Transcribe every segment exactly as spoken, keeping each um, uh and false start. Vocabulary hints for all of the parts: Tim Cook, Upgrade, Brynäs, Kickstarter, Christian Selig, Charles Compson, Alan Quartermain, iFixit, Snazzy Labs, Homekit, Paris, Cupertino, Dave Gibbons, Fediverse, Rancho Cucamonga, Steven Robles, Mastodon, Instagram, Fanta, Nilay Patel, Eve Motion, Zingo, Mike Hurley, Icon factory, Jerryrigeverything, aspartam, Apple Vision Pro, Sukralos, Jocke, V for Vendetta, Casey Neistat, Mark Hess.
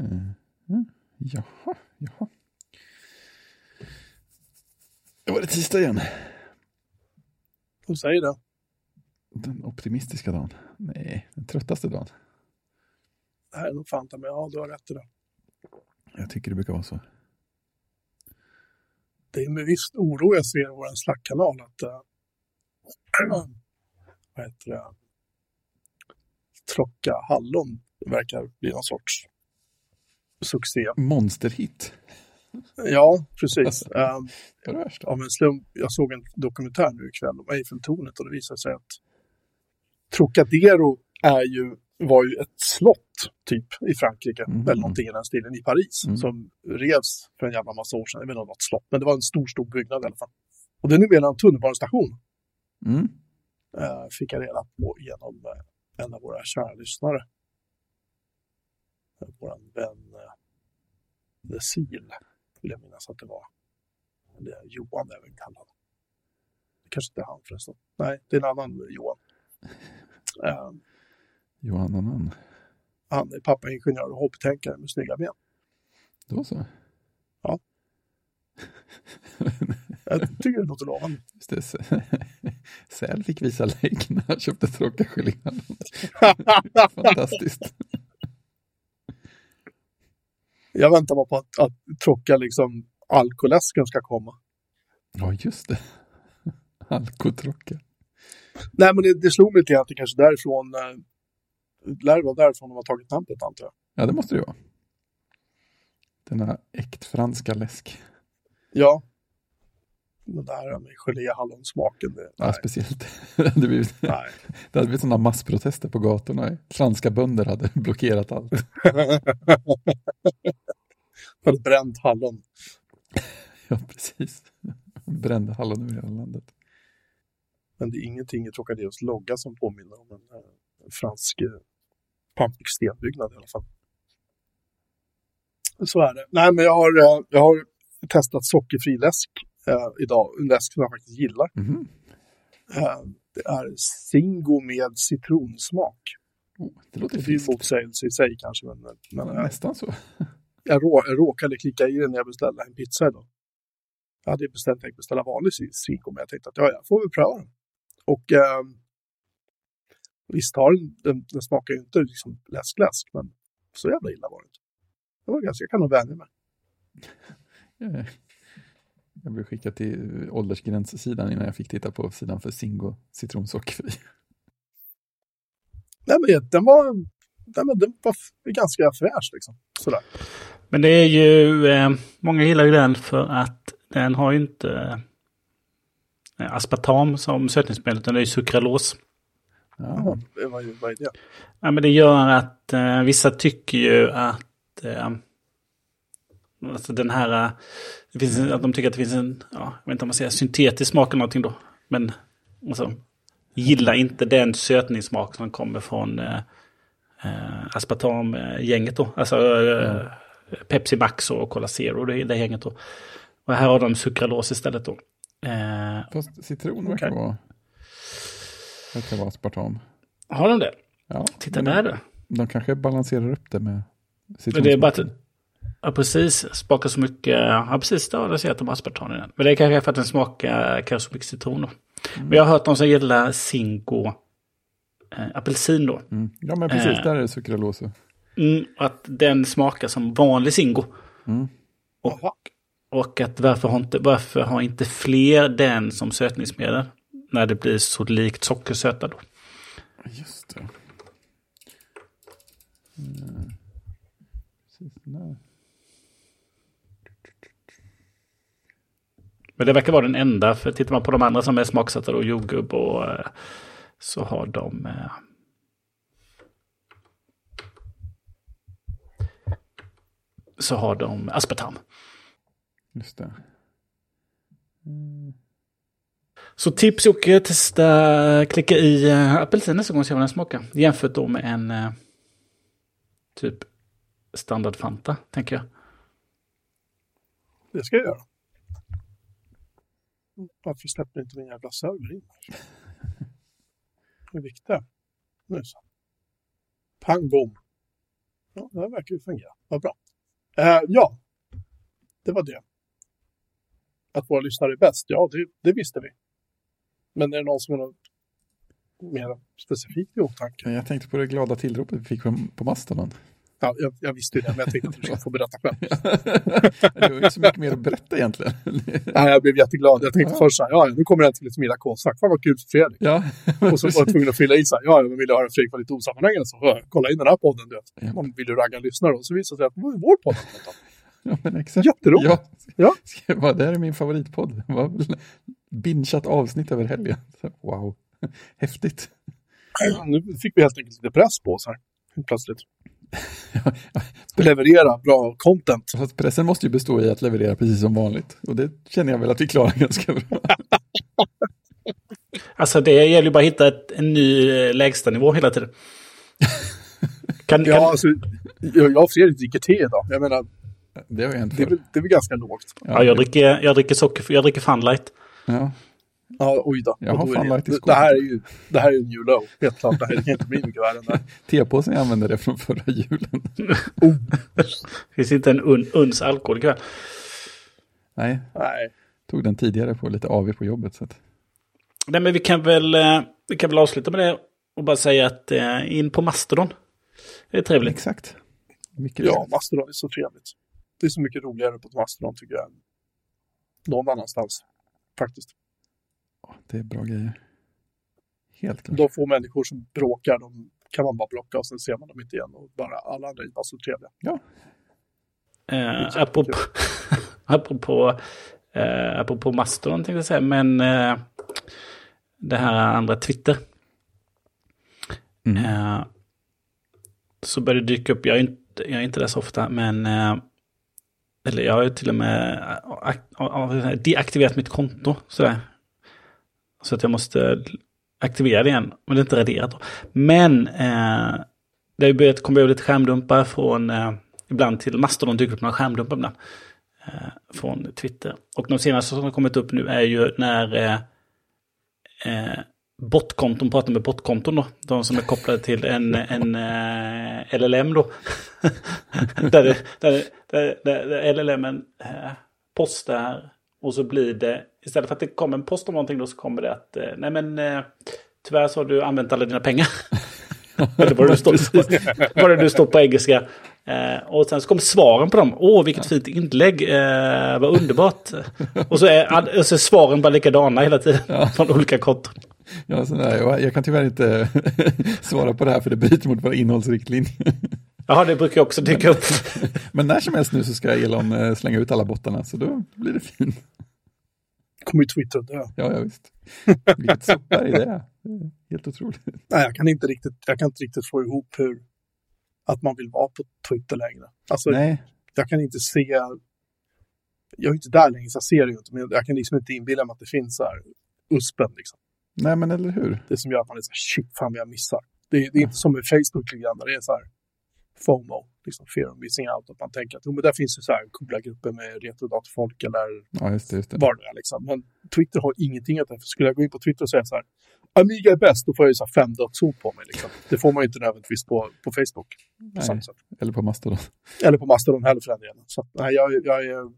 Mm. Jaha, jaha. Då var det tisdag igen. Vad säger du? Den optimistiska dagen. Nej, den tröttaste dagen. Det här är nog fan ta med. Ja, du har rätt idag. Jag tycker det brukar vara så. Det är med viss oro jag ser i vår Slack-kanal att äh, vad heter det? Trocka hallon verkar bli någon sorts succé. Monsterhit. Ja, precis. um, av en slump, jag såg en dokumentär nu ikväll om Eiffeltornet och det visade sig att Trocadéro är ju, var ju ett slott typ i Frankrike, mm. eller någonting i den stilen i Paris, mm. som revs för en jävla massa år sedan. Jag vet inte om det var ett slott, men det var en stor, stor byggnad i alla fall. Och det är numera en tunnelbanestation. Mm. Uh, fick jag reda på genom uh, en av våra kära lyssnare. Vår vän uh, The Seal. Vill jag minnas att det var. Det är Johan även kallad. Det kanske inte är han förresten. Nej, det är en annan Johan. um, Johan annan. Han är pappa ingenjör och hopptänkare med snygga ben. Då så. Ja. Jag tycker det låter lovande. Just det. Sel fick visa lägg när han köpte tråkiga skillnader. Fantastiskt. Jag väntar bara på att, att tråka liksom alkoläsken ska komma. Ja, just det. Alkotråka. Nej, men det, det slog mig lite grann att det kanske därifrån lär vara därifrån de har tagit namnet, antar jag. Ja, det måste det vara. Denna äkt franska läsk. Ja. Det där med geléhallonsmaken. Det, ja, speciellt. Det hade blivit, nej. Det hade blivit sådana massprotester på gatorna. Franska bönder hade blockerat allt. För ett bränt hallon. Ja, precis. Brända hallon över hela landet. Men det är ingenting i Trocaderos logga som påminner om en fransk pampig stenbyggnad i alla fall. Så är det. Nej, men jag har, jag har testat sockerfri läsk eh, idag. En läsk som jag faktiskt gillar. Mm. Eh, det är Zingo med citronsmak. Oh, det låter fint. Det är motsägelse i sig kanske. Men, men, ja, nästan så. Jag, rå, jag råkade klicka i den när jag beställde en pizza idag. Jag hade bestämt att beställa vanlig Zingo, men jag tänkte att ja, jag får väl pröva den. Och eh, visst har den, den, den smakar ju inte liksom läsk-läsk, men så jävla illa var det inte. Det var ganska, jag kan nog vänja mig. Jag blev skickad till åldersgränssidan innan jag fick titta på sidan för Zingo citronsockfri. Nej, men den var, nej, men den var ganska fräsch liksom. Sådär. Men det är ju, eh, många gillar ju den för att den har ju inte eh, aspartam som sötningsmedel, utan det är ju sukralos. Ja, vad är det? Ja, men det gör att eh, vissa tycker ju att eh, alltså den här det finns en, att de tycker att det finns en, ja, jag vet inte om man säger syntetisk smak eller någonting då, men alltså, gillar inte den sötningssmak som kommer från eh, eh, aspartamgänget då, alltså eh, mm. Pepsi Max och Cola Zero, det, det gänget då. Och här har de sukralos istället då. Eh, Fast citron verkar okay. vara Det kan vara aspartam. Har de det? Ja. Titta där då. De kanske balanserar upp det med citronsmaken. Det är bara att, ja, precis. Smakar så mycket. Ja, precis. Då har jag sett att de har aspartam i den. Men det är kanske för att den smakar kanske så mycket citron då. Mm. Men jag har hört någon som gillar Zingo eh, apelsin då. Mm. Ja, men precis. Eh, där är det sukralos. Mm, att den smakar som vanlig Zingo. Mm. Och, och att varför har, inte, varför har inte fler den som sötningsmedel? När det blir så likt sockersöta då. Just det. Mm. Men det verkar vara den enda. För tittar man på de andra som är smaksatta då, jordgubb och så har de eh, så har de aspartam. Just det. Mm. Så tips och testa, klicka i apelsinen så går man se vad den smakar. Jämfört då med en eh, typ standard Fanta, tänker jag. Det ska jag göra. Varför släpper inte min jävla server in? Det är viktigt. Nu så. Pang, bom. Ja, det verkar ju fungera. Vad bra. Eh, ja, det var det. Att våra lyssnare är bäst, ja, det, det visste vi. Men är det någon som har mer specifikt i åtanke? Jag tänkte på det glada tillropet vi fick på Mastodon. Ja, jag, jag visste ju det, men jag tänkte att du skulle få berätta själv. Det var ju så mycket mer att berätta egentligen. Nej, jag blev jätteglad. Jag tänkte först så här, ja, nu kommer den till lite mera kåsak. Fan, vad kul för Fredrik. Ja, och så var jag tvungen att fylla i så här, ja, jag ville höra Fredrik var lite osammanhängande. Så hör, kolla in den här podden, du vet. Man vill ju ragga lyssnare och så visar det att det var vår podd. Ja, men exakt. Jätteroligt. Ja, ja. Ska jag bara, det här är min favoritpodd. Det var binchat avsnitt över helgen. Så, wow, häftigt. Ja, nu fick vi helt enkelt lite press på oss här, plötsligt. Leverera bra content. Fast pressen måste ju bestå i att leverera precis som vanligt. Och det känner jag väl att vi klarar ganska bra. Alltså det gäller ju bara att hitta ett, en ny lägstanivå hela tiden. Kan, ja, kan... Alltså, jag, jag ser inte dricker te idag. Jag menar, det är det, det, det är ganska lågt. Ja, ja, jag dricker, jag dricker socker, jag dricker Funlight. Ja. Ja, oj då. Jag har då fan det, det här är ju det här är ju new low. Helt klart, det här kan inte bli mycket värre än det. Tepåsen jag använde det från förra julen. Oh. Det finns inte en un, uns alkohol ikväll. Nej. Nej. Tog den tidigare på lite A V på jobbet. Så att... Nej, men vi kan, väl, vi kan väl avsluta med det och bara säga att eh, in på Mastodon. Det är trevligt. Exakt. Mycket ja, trevligt. Mastodon är så trevligt. Det är så mycket roligare på Mastodon tycker jag. Någon annanstans, faktiskt. Det är bra grejer. Helt klart. De få människor som bråkar, de kan man bara blocka och sen ser man dem inte igen. Och bara alla andra är bara så trevliga. Ja. Eh, apropå apropå, eh, apropå Mastodon tänkte jag säga, men eh, det här andra Twitter. Mm. Eh, så började det dyka upp, jag är inte, jag är inte där så ofta, men eh, eller jag har ju till och med ak- deaktiverat mitt konto sådär. Så att jag måste aktivera det igen. Men det är inte raderat då. Men eh, det har börjat komma över lite skärmdumpar från eh, ibland till Mastodon dyker upp några skärmdumpar ibland eh, från Twitter. Och de senaste som har kommit upp nu är ju när eh, eh, botkonton pratar med botkonton då. De som är kopplade till en, en eh, L L M då. där, det, där, där, där L L M-en eh, postar. Och så blir det, istället för att det kommer en post om någonting då så kommer det att, nej men tyvärr så har du använt alla dina pengar. Eller vad det du står på engelska. Och sen så kommer svaren på dem. Åh, vilket fint inlägg. Eh, vad underbart. Och så är, och så är svaren bara likadana hela tiden. Ja. Från olika konton. Ja, jag, jag kan tyvärr inte svara på det här för det bryter mot våra innehållsriktlinjer. Ja, det brukar jag också dyka upp. Men när som helst nu så ska Elon slänga ut alla bottarna, så då blir det fint. Kommer ju Twitter dö. Ja, ja visst. Vilket soppar i det. Helt otroligt. Nej, jag kan inte riktigt, jag kan inte riktigt få ihop hur att man vill vara på Twitter längre. Alltså, nej. Jag kan inte se, jag är inte där längre så jag ser det ju inte, men jag kan liksom inte inbilla mig att det finns så här uspen liksom. Nej, men eller hur? Det som gör att man är så här, shit, fan vad jag missar. Det, det är mm. inte som med Facebook lite grann, det är så här FOMO, liksom fear of missing out, att man tänker att, jo men där finns ju så här coola grupper med retrodatfolk eller ja, just det, just det. Var det är liksom, men Twitter har ingenting att det, för skulle jag gå in på Twitter och säga så här Amiga är bäst, då får jag ju så här fem dödsord på mig liksom, det får man ju inte nödvändigtvis på, på Facebook på samma sätt. Eller på Mastodon eller på Mastodon heller för den delen, så att, nej, jag, jag, jag,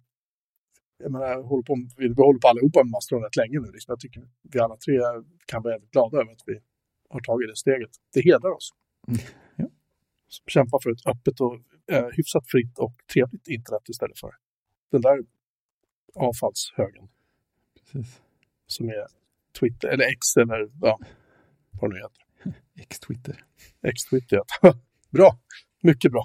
jag menar, jag håller på, vi håller på allihopa med Mastodon rätt länge nu liksom. Jag tycker vi alla tre kan vara väldigt glada över att vi har tagit det steget, det hedrar oss. Mm. Kämpa för ett öppet och eh, hyfsat fritt och trevligt internet istället för den där avfallshögen. Precis. Som är Twitter, eller X, eller ja, vad det nu heter. X-Twitter. X-Twitter, ja. Bra, mycket bra.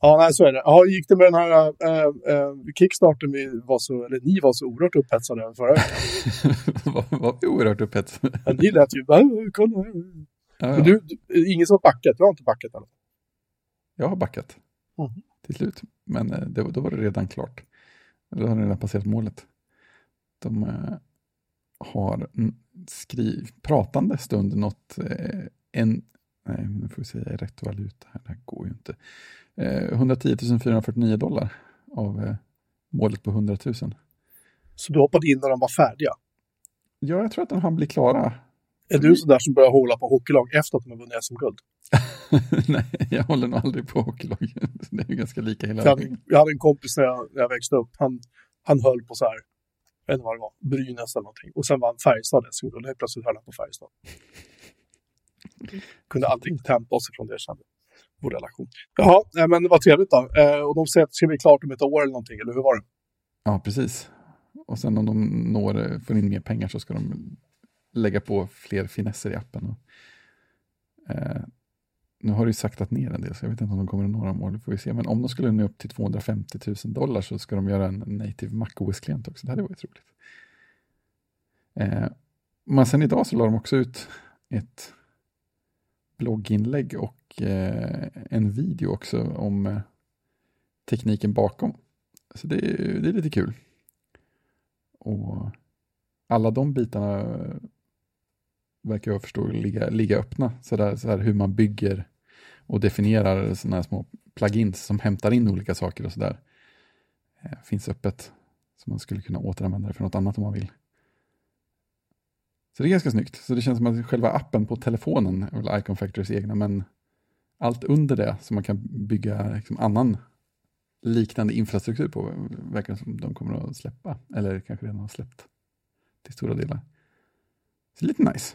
Ja, nej, så är det. Ja, gick det med den här äh, äh, kickstarten vi var så, eller ni var så oerhört upphetsade över förra veckan. Var vi oerhört upphetsade? Ja, ni lät ju bara, kolla här. Ja, ja. Du, du, ingen som har backat, jag har inte backat än. Jag har backat mm. till slut, men det, då var det redan klart. Då har det redan passerat målet. De eh, har skriv, pratande stund nått eh, en, nej nu får vi säga rätt valuta här, det här går ju inte. Eh, hundratio tusen fyrahundrafyrtionio dollar av eh, målet på hundra tusen. Så du hoppade in när de var färdiga? Ja, jag tror att de hann bli klara. Är du sådär som börjar hålla på hockeylag efter att de har vunnit S M-guld? Nej, jag håller nog aldrig på hockeylag. Det är ganska lika hela jag hade, jag hade en kompis när jag, när jag växte upp. Han, han höll på så här, jag vet inte vad det var, Brynäs eller någonting. Och sen var han Färjestad S M-guld och helt plötsligt höll han på Färjestad. Kunde aldrig tämpa oss ifrån det kände. Vår relation. Jaha, men vad trevligt då. Eh, och de säger att ska vi klart om ett år eller någonting, eller hur var det? Ja, precis. Och sen om de når, får in mer pengar så ska de lägga på fler finesser i appen. Och, eh, nu har du ju saktat ner en del så jag vet inte om de kommer att nå de år, får vi se. Men om de skulle nå upp till tvåhundrafemtio tusen dollar så ska de göra en native macOS-klient också. Det hade varit roligt. Eh, men sen idag så la de också ut ett blogginlägg och eh, en video också om eh, tekniken bakom. Så det är, det är lite kul. Och alla de bitarna verkar jag förstå ligga, ligga öppna. Så där, så där hur man bygger och definierar sådana här små plugins som hämtar in olika saker och sådär. Eh, finns öppet. Så man skulle kunna återanvända det för något annat om man vill. Så det är ganska snyggt. Så det känns som att själva appen på telefonen är Icon Factorys egna. Men allt under det som man kan bygga liksom annan liknande infrastruktur på verkar som de kommer att släppa. Eller kanske redan har släppt till stora delar. Så lite nice.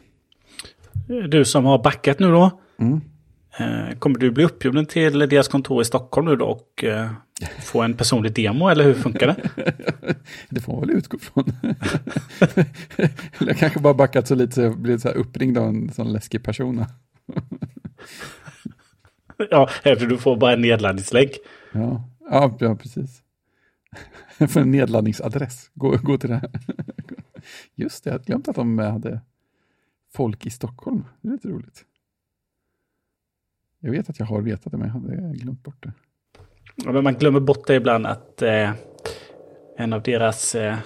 Du som har backat nu då. Mm. Kommer du bli uppbjuden till deras kontor i Stockholm nu då och få en personlig demo eller hur funkar det? Det får man väl utgå från. Jag kanske bara backat så lite så jag blir så här uppringd av en sån läskig person. Ja, efter du får bara en nedladdningslänk. Ja, ja, ja precis. För en nedladdningsadress. Gå, gå till det här. Just det, jag hade glömt att de hade folk i Stockholm. Det är lite roligt. Jag vet att jag har vetat det, men jag hade glömt bort det. Ja, men man glömmer bort det ibland att eh, en av deras eh,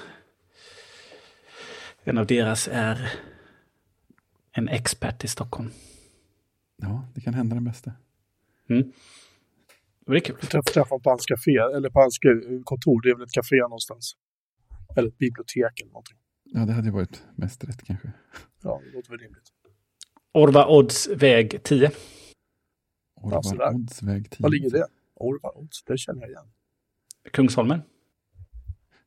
en av deras är en expert i Stockholm. Ja, det kan hända det bästa. Mm. Det är kul. Jag träffade på hans café, eller på hans kontor. Det är väl ett café någonstans. Eller ett bibliotek eller någonting. Ja, det hade ju varit mest rätt kanske. Ja, det låter väl rimligt. Orva Odds väg tio. Orvar Odds väg tio. Var ligger det? Orvar Odds, det känner jag igen. Kungsholmen?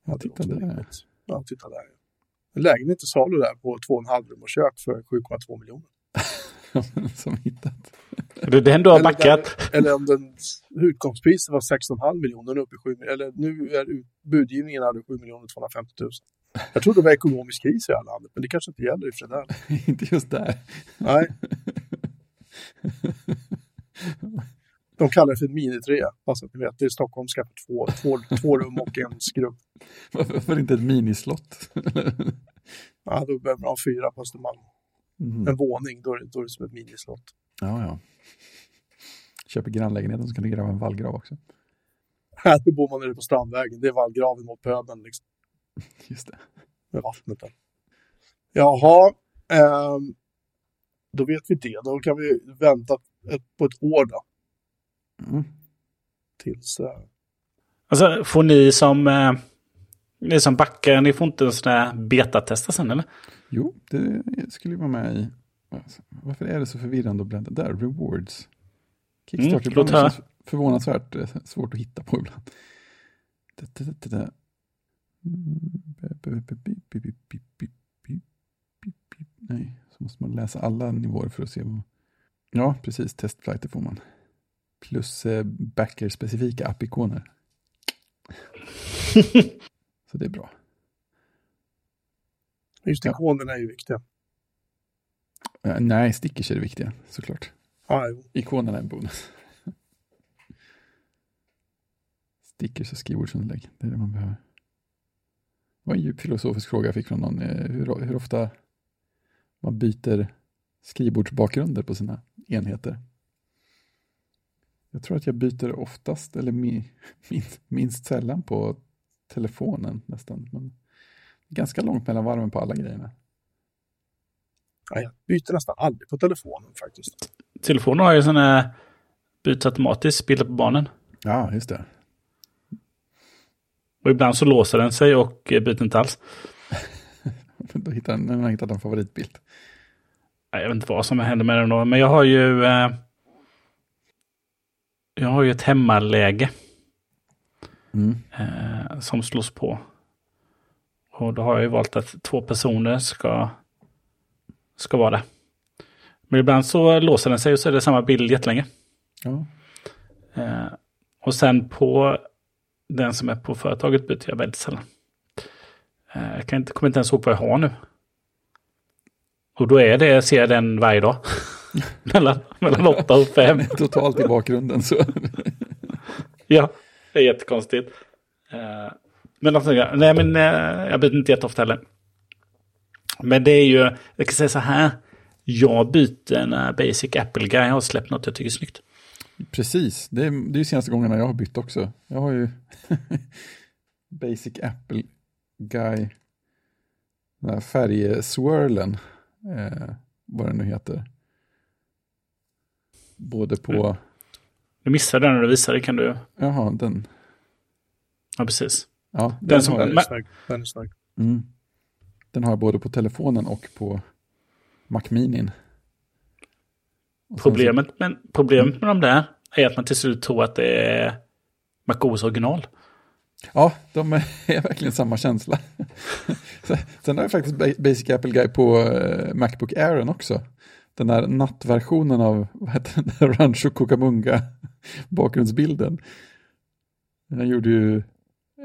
Ja, titta där. Ja, titta där. En lägenhet i salu där på två och en halv rum och kök för sju komma två miljoner. Som hittat. Är det den du har eller backat? Där, eller om den utgångspriset var sex komma fem miljoner upp i sju, eller nu är budgivningen hade sju miljoner tvåhundrafemtio tusen. Jag tror det var ekonomisk kris i alla landet, men det kanske inte gäller i Fredrik. Inte just där. Nej. De kallar det för minitrea. Alltså att ni vet, det är stockholmska för två, två, två rum och en skrubb. Varför inte ett minislott? Ja, då behöver man ha fyra på Östermalm. Mm. En våning, då är, det, då är det som ett minislott. Ja, ja. Köper grannlägenheten så kan du gräva en vallgrav också. Här bor man nere på Strandvägen. Det är vallgraven mot pöben liksom. Just det. Med vattnet där. Jaha. Eh, då vet vi det. Då kan vi vänta ett, på ett år då. Mm. Tills... Eh... Alltså, får ni som... Eh... Ni som backar, ni får inte en sån här betatesta sen, eller? Jo, det skulle ju vara med i... Alltså, varför är det så förvirrande att blända? Där, rewards. Kickstarter mm, ibland är förvånansvärt svårt att hitta på ibland. Det, det, det, det. Nej, så måste man läsa alla nivåer för att se vad... Ja, precis, testflighter får man. Plus backer-specifika app-ikoner. Så det är bra. Just ikonerna är ju viktiga. Uh, nej, stickers är det viktiga, såklart. Ah, ikonerna är en bonus. Stickers och skrivbordsunderlägg, det är det man behöver. Det var en djup filosofisk fråga jag fick från någon. Hur, hur ofta man byter skrivbordsbakgrunder på sina enheter. Jag tror att jag byter oftast, eller min, minst, minst sällan på telefonen nästan. Men ganska långt mellan varven på alla grejerna. Ja, jag byter nästan aldrig på telefonen faktiskt. Telefonen har ju sån här byts automatiskt, bilder på barnen. Ja, just det. Och ibland så låser den sig och byter inte alls. Då hittar den, den har hittat en favoritbild. jag vet inte vad som händer med den då, men jag har ju eh, jag har ju ett hemmaläge mm. eh, som slås på. Och då har jag ju valt att två personer ska ska vara det. Men ibland så låser den sig och så är det samma bild jättelänge. Mm. Eh, och sen på den som är på företaget byter jag väldigt sällan. Eh, jag kan inte, kommer inte ens ihåg vad jag har nu. Och då är det, jag ser den varje dag. mellan, mellan åtta och fem. Totalt i bakgrunden så. Ja, det är jättekonstigt. Eh, men alltså, nej men eh, jag byter inte jätteofta heller. Men det är ju, jag kan säga så här. Jag byter en basic Apple guy. Jag har släppt något jag tycker är snyggt. Precis, det är, det är ju senaste gångerna jag har bytt också. Jag har ju basic Apple guy. Den här färgswirlen. Eh, vad den nu heter. Både på... Du missade den när du visade, kan du... Jaha, den... Ja, precis. Ja, den, den som... Har... Den är stark. Den är stark. Mm. Den har jag både på telefonen och på Mac Minin. Och problemet så... men, problemet med de där är att man till slut tror att det är MacOS original. Ja, de är verkligen samma känsla. Sen har jag faktiskt Basic Apple Guy på MacBook Airen också. Den där nattversionen av, vad heter den, Rancho Cucamonga bakgrundsbilden. Den gjorde ju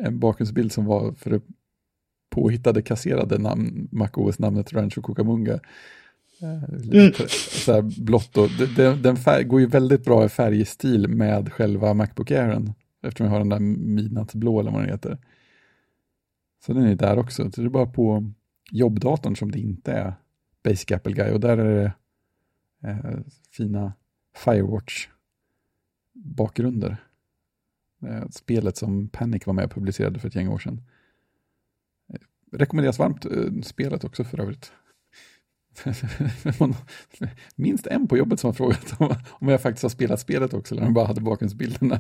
en bakgrundsbild som var för det påhittade, kasserade namn, macOS-namnet Rancho Cucamonga. Mm. Så här blått och, den, den färg, går ju väldigt bra i färgstil med själva MacBook Airen. Eftersom jag har den där midnattsblå eller vad den heter. Så den är där också. Så det är bara på jobbdatorn som det inte är Basic Apple Guy. Och där är det eh, fina Firewatch-bakgrunder. Eh, spelet som Panic var med och publicerade för ett gäng år sedan. Eh, rekommenderas varmt eh, spelet också för övrigt. Minst en på jobbet som har frågat om jag faktiskt har spelat spelet också, eller om jag bara hade bakgrundsbilderna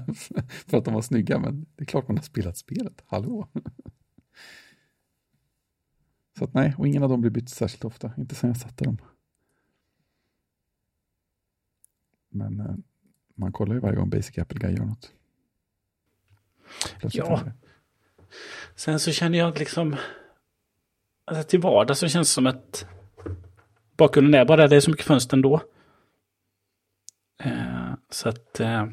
för att de var snygga, men det är klart man har spelat spelet, hallå. Så att nej, och ingen av dem blir bytt särskilt ofta, inte sen jag satte dem. Men man kollar ju varje gång Basic Apple Guy gör något. Plötsligt ja. Sen så känner jag liksom alltså till vardag så känns det som att bakgrunden är bara det, det är så mycket fönster ändå. Eh, så att, eh,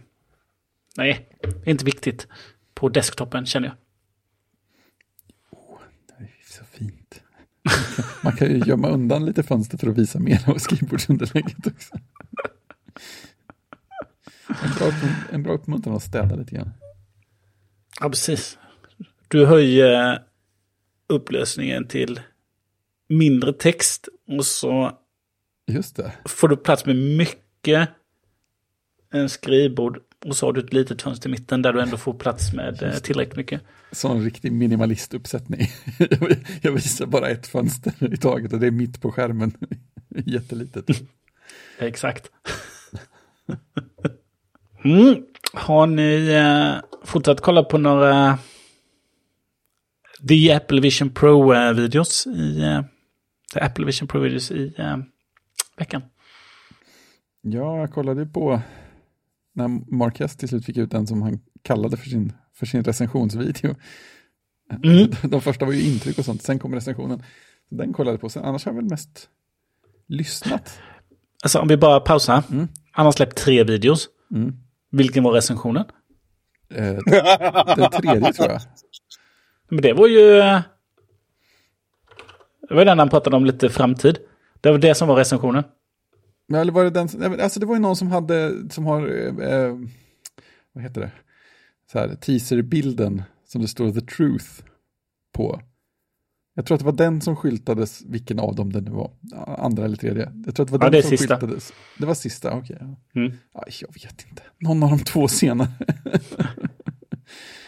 nej, det är inte viktigt på desktopen, känner jag. Åh, oh, det är så fint. Man kan ju gömma undan lite fönster för att visa mer av skrivbordsunderlägget också. En bra, en bra uppmuntran att städa lite grann. Ja, precis. Du höjer upplösningen till mindre text och så just det. Får du plats med mycket en skrivbord och så har du ett litet fönster i mitten där du ändå får plats med tillräckligt mycket. Sån riktig minimalistuppsättning. Jag visar bara ett fönster i taget och det är mitt på skärmen. Jättelitet. Exakt. Mm. Har ni eh, fortsatt kolla på några The Apple Vision Pro-videos i eh, Apple Vision Pro Videos i eh, veckan. Ja, jag kollade på när Mark Hess till slut fick ut den som han kallade för sin, för sin recensionsvideo. Mm. De första var ju intryck och sånt. Sen kom recensionen. Så den kollade på. Sen, annars har jag väl mest lyssnat. Alltså om vi bara pausar. Mm. Han har släppt tre videos. Mm. Vilken var recensionen? Eh, den, den tredje tror jag. Men det var ju... Det var den han pratade om lite framtid. Det var det som var recensionen. Ja, eller var det den som, alltså det var ju någon som hade som har eh, vad heter det? Så här teaserbilden som det står The Truth på. Jag tror att det var den som skyltades, vilken av dem det nu var. Andra eller tredje. Jag tror att det var ja, den det som sista. Skyltades. Det var sista, okej. Okay. Mm. Aj, jag vet inte. Någon av de två senare.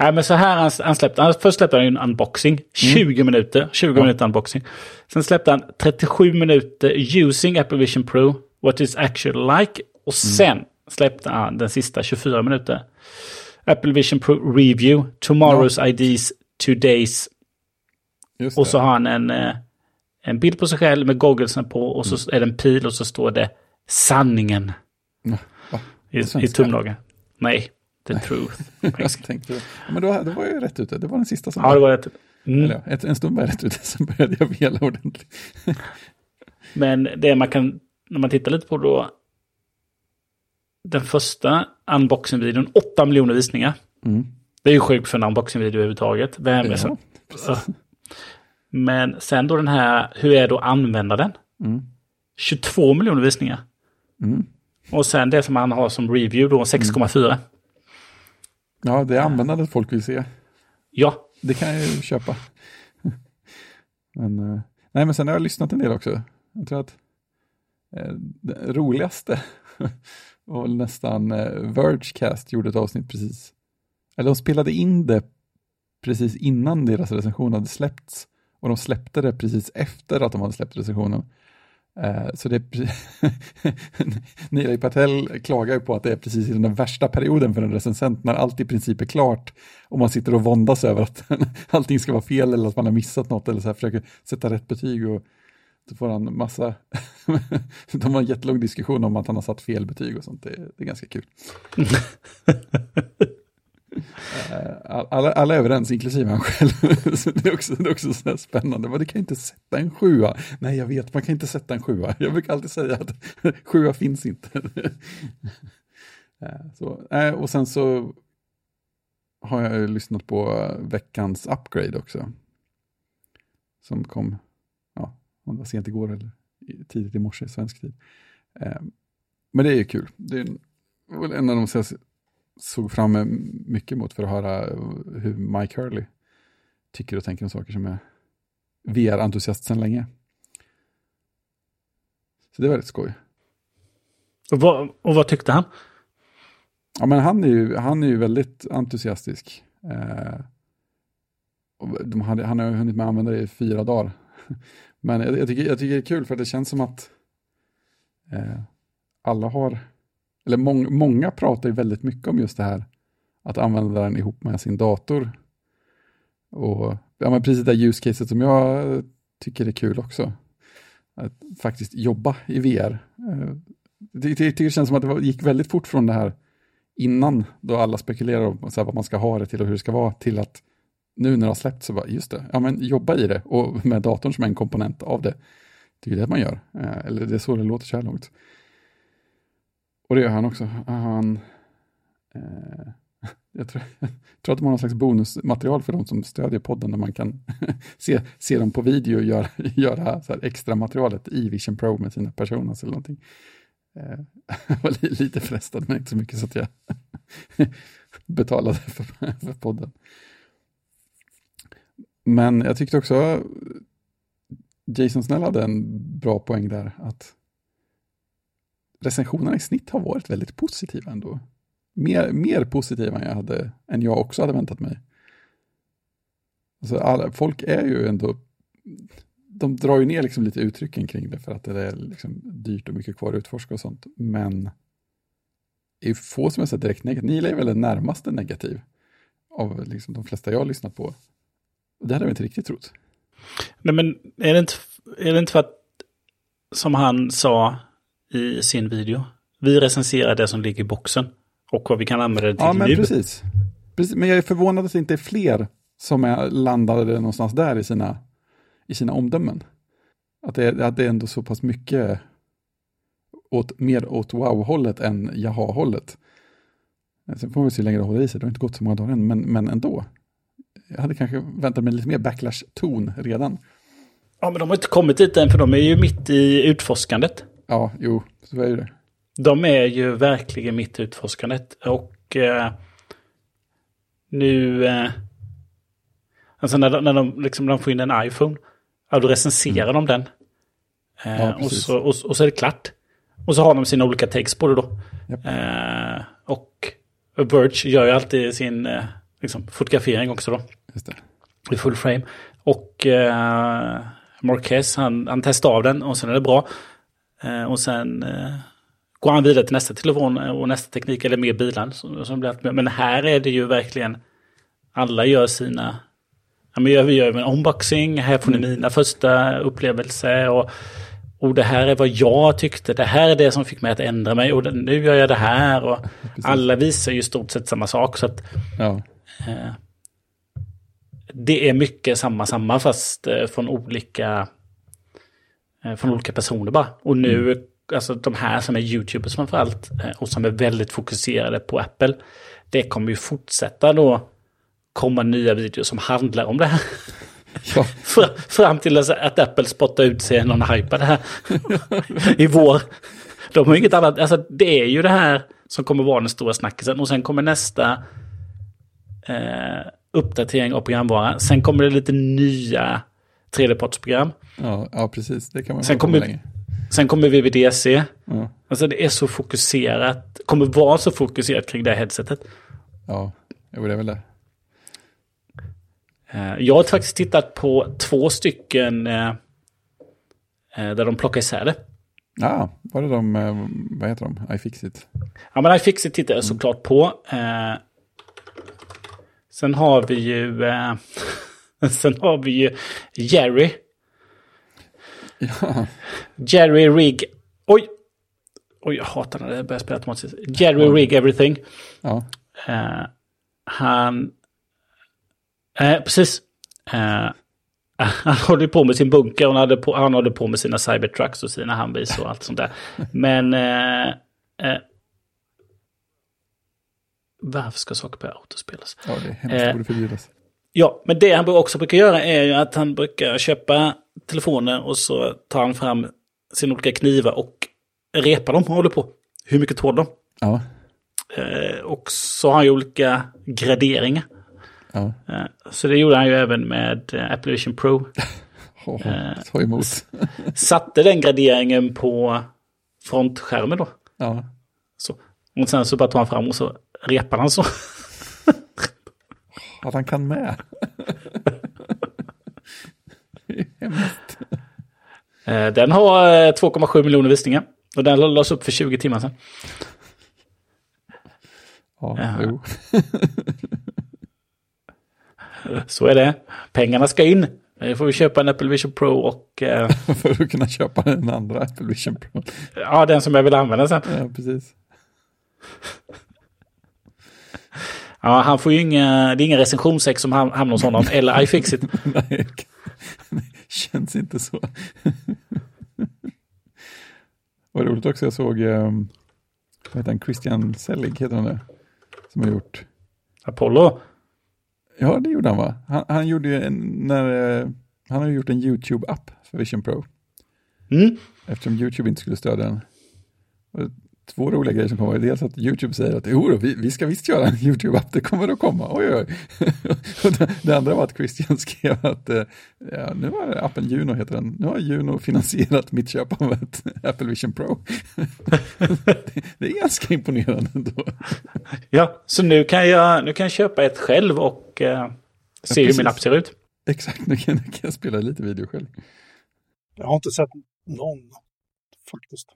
Nej, men så här han, han släppte han, först släppte han en unboxing tjugo mm. minuter tjugo ja. minuter unboxing. Sen släppte han trettiosju minuter using Apple Vision Pro what it's actually like och sen mm. släppte han den sista tjugofyra minuter Apple Vision Pro review tomorrow's ja. I Ds today's. Just och så det. Har han en en bild på sig själv med gogglesen på och så mm. är det en pil och så står det sanningen mm. Va? i, i tumlagen. Nej, the Nej. truth. Tänkte, men då, det var ju rätt ute. Det var den sista som ja, det var rätt. Mm. Eller, ett, en stund var jag rätt ute, sen började jag vela ordentligt. Men det man kan, när man tittar lite på då, den första unboxing-videon, åtta miljoner visningar. Mm. Det är ju sjukt för en unboxing-video överhuvudtaget. Vem är så? Ja, men sen då den här, hur är då använda den? Mm. tjugotvå miljoner visningar. Mm. Och sen det som han har som review då, sex komma fyra. Mm. Ja, det är användandet folk vill se. Ja. Det kan jag ju köpa. Men, nej, men sen har jag lyssnat en del också. Jag tror att det roligaste och nästan Vergecast gjorde ett avsnitt precis. Eller de spelade in det precis innan deras recension hade släppts. Och de släppte det precis efter att de hade släppt recensionen. Så det är... Nilay Patel klagar på att det är precis i den värsta perioden för en recensent, när allt i princip är klart och man sitter och våndas över att allting ska vara fel eller att man har missat något eller så här, försöker sätta rätt betyg, och så får han massa... De har en jättelång diskussion om att han har satt fel betyg och sånt. Det är, det är ganska kul. Alla, alla är överens, inklusive han själv. Så det är också, det är också så här spännande. Men det kan inte sätta en sjua. Nej, jag vet, man kan inte sätta en sjua. Jag brukar alltid säga att sjua finns inte. Så, och sen så har jag lyssnat på veckans Upgrade också. Som kom, ja, om det var sent igår eller tidigt i morse, svensk tid. Men det är ju kul. Det är väl en av de så här, såg fram mycket mot, för att höra hur Mike Hurley tycker och tänker om saker som är V R-entusiast sedan länge. Så det var väldigt skoj. Och vad, och vad tyckte han? Ja, men han är ju, han är ju väldigt entusiastisk. Eh, och de hade, han har ju hunnit med att använda det i fyra dagar. Men jag, jag, tycker, jag tycker det är kul, för det känns som att eh, alla har... Eller mång, många pratar ju väldigt mycket om just det här. Att använda den ihop med sin dator. Och ja, men precis det där use caset som jag tycker är kul också. Att faktiskt jobba i V R. Det, det, det känns som att det var, gick väldigt fort från det här innan. Då alla spekulerar om så här, vad man ska ha det till och hur det ska vara. Till att nu när det har släppt så bara, just det. Ja, men jobba i det. Och med datorn som en komponent av det. Det är det man gör. Eller det är så det låter så här långt. Och det gör han också. Han, eh, jag, tror, jag tror att de har någon slags bonusmaterial för de som stödjer podden, där man kan se, se dem på video och göra, göra så här extra materialet i Vision Pro med sina personer eller någonting. Eh, jag var lite frestad, men inte så mycket så att jag betalade för, för podden. Men jag tyckte också Jason Snell hade en bra poäng där, att recensionerna i snitt har varit väldigt positiva ändå. Mer, mer positiva än jag, hade, än jag också hade väntat mig. Alltså alla, folk är ju ändå... De drar ju ner liksom lite uttrycken kring det, för att det är liksom dyrt och mycket kvar att utforska och sånt. Men det är få som är så direkt negativ. Nilay är väl den närmaste negativ av liksom de flesta jag har lyssnat på. Det hade jag inte riktigt trott. Nej, men är det inte, är det inte för att, som han sa i sin video, vi recenserar det som ligger i boxen och vad vi kan använda det till. Ja, men nu. Precis. precis. Men jag är förvånad att det inte är fler som är landade någonstans där i sina, i sina omdömen. Att det, är, att det är ändå så pass mycket åt, mer åt wow-hållet än jaha-hållet. Sen får vi se hur länge det håller i sig. Det har inte gått så många dagar än, men, men ändå. Jag hade kanske väntat mig lite mer backlash-ton redan. Ja, men de har inte kommit dit än, för de är ju mitt i utforskandet. Ja, jo, så är det. De är ju verkligen mitt utforskandet. Och eh, nu... Eh, alltså när de, när de, liksom, de får in en iPhone, ja, då recenserar mm. de den. Eh, ja, och, så, och, och så är det klart. Och så har de sina olika takes på det då. Yep. Eh, och Verge gör ju alltid sin eh, liksom, fotografering också då. Just det. I full frame. Och eh, Marquez, han, han testar av den och sen är det bra. Och sen eh, går han vidare till nästa telefon och nästa teknik eller mer bilen. Som, som blir allt mer. Men här är det ju verkligen, alla gör sina ja, men vi gör en unboxing, här får ni mm. mina första upplevelser och, och det här är vad jag tyckte, det här är det som fick mig att ändra mig och nu gör jag det här och precis. Alla visar ju stort sett samma sak så att ja. eh, det är mycket samma samma fast eh, från olika eh, från olika personer bara och nu mm. alltså de här som är YouTubers framförallt och som är väldigt fokuserade på Apple, det kommer ju fortsätta då komma nya videos som handlar om det här. Ja. Fram till att Apple spottar ut sig någon hype det här i vår. De har inget annat, alltså det är ju det här som kommer vara den stora snackisen och sen kommer nästa eh, uppdatering av programvara. Sen kommer det lite nya three D-partsprogram. Ja, ja, precis. Det kan man sen kommer länge. Sen kommer V V D C. Ja. Alltså det är så fokuserat. Kommer vara så fokuserat kring det här headsetet. Ja, det är väl det. Jag har faktiskt tittat på två stycken där de plockar isär det. Ja, var det de, vad heter de? iFixit. Ja, men iFixit tittar jag såklart på. Sen har vi ju sen har vi ju Jerry. Ja. Jerryrig. Oj. Oj, jag hatar när det börjar spela automatiskt. Jerryrigeverything. Ja. Uh, han uh, precis. Uh, han håller på med sin bunker och han hade på han hade på med sina cybertrucks och sina handvis och allt sånt där. Men uh, uh, varför ska saker börja autospelas? Ja, det är hemskt, det borde förbjudas. Ja, men det han också brukar göra är ju att han brukar köpa telefoner och så tar han fram sina olika knivar och repar dem och håller på. Hur mycket tål de? Ja. Eh, och så har han ju olika graderingar. Ja. Eh, så det gjorde han ju även med Apple Vision Pro. oh, eh, ta emot. Satte den graderingen på frontskärmen då. Ja. Så. Och sen så bara tar han fram och så repar han så. Att han kan med. Den har två komma sju miljoner visningar. Och den lades upp för tjugo timmar sedan. Ja, jo. Så är det. Pengarna ska in. Nu får vi köpa en Apple Vision Pro och... Eh... För att kunna köpa den andra Apple Vision Pro. Ja, den som jag vill använda sen. Ja, precis. Ja, han får ju inga, det är ingen recensionsex som hamnar hos honom, eller iFixit. Nej, det känns inte så. Vad roligt också, jag såg, vad heter han, Christian Selig heter han det, som har gjort... Apollo? Ja, det gjorde han va? Han, han gjorde ju en, när, han har gjort en YouTube-app för Vision Pro. Mm. Eftersom YouTube inte skulle stödja den. Två roliga grejer som kommer. Dels att YouTube säger att jo, vi, vi ska visst göra en YouTube-app. Det kommer att komma. Oj, oj. det, det andra var att Christian skrev att eh, ja, nu har appen Juno heter den. Nu har Juno finansierat mitt köp av ett Apple Vision Pro. det, det är ganska imponerande då. ja, så nu kan, jag, nu kan jag köpa ett själv och eh, se ja, hur min app ser ut. Exakt, nu kan, nu kan jag spela lite video själv. Jag har inte sett någon faktiskt.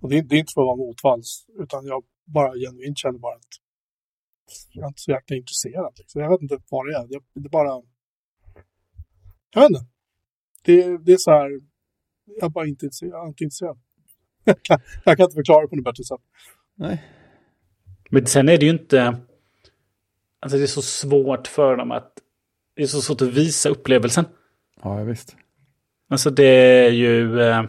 Och det, det är inte för att vara motvalls, utan jag bara genuint känner bara att jag är inte så jäkla intresserad. Liksom. Jag vet inte vad det är. Jag, det är bara... Jag vet inte. Det, det är så här... Jag är bara inte jag är inte intresserad. jag, kan, jag kan inte förklara det på något bättre sätt. Nej. Men sen är det ju inte... Alltså det är så svårt för dem att... Det är så svårt att visa upplevelsen. Ja, visst. Alltså det är ju... Eh...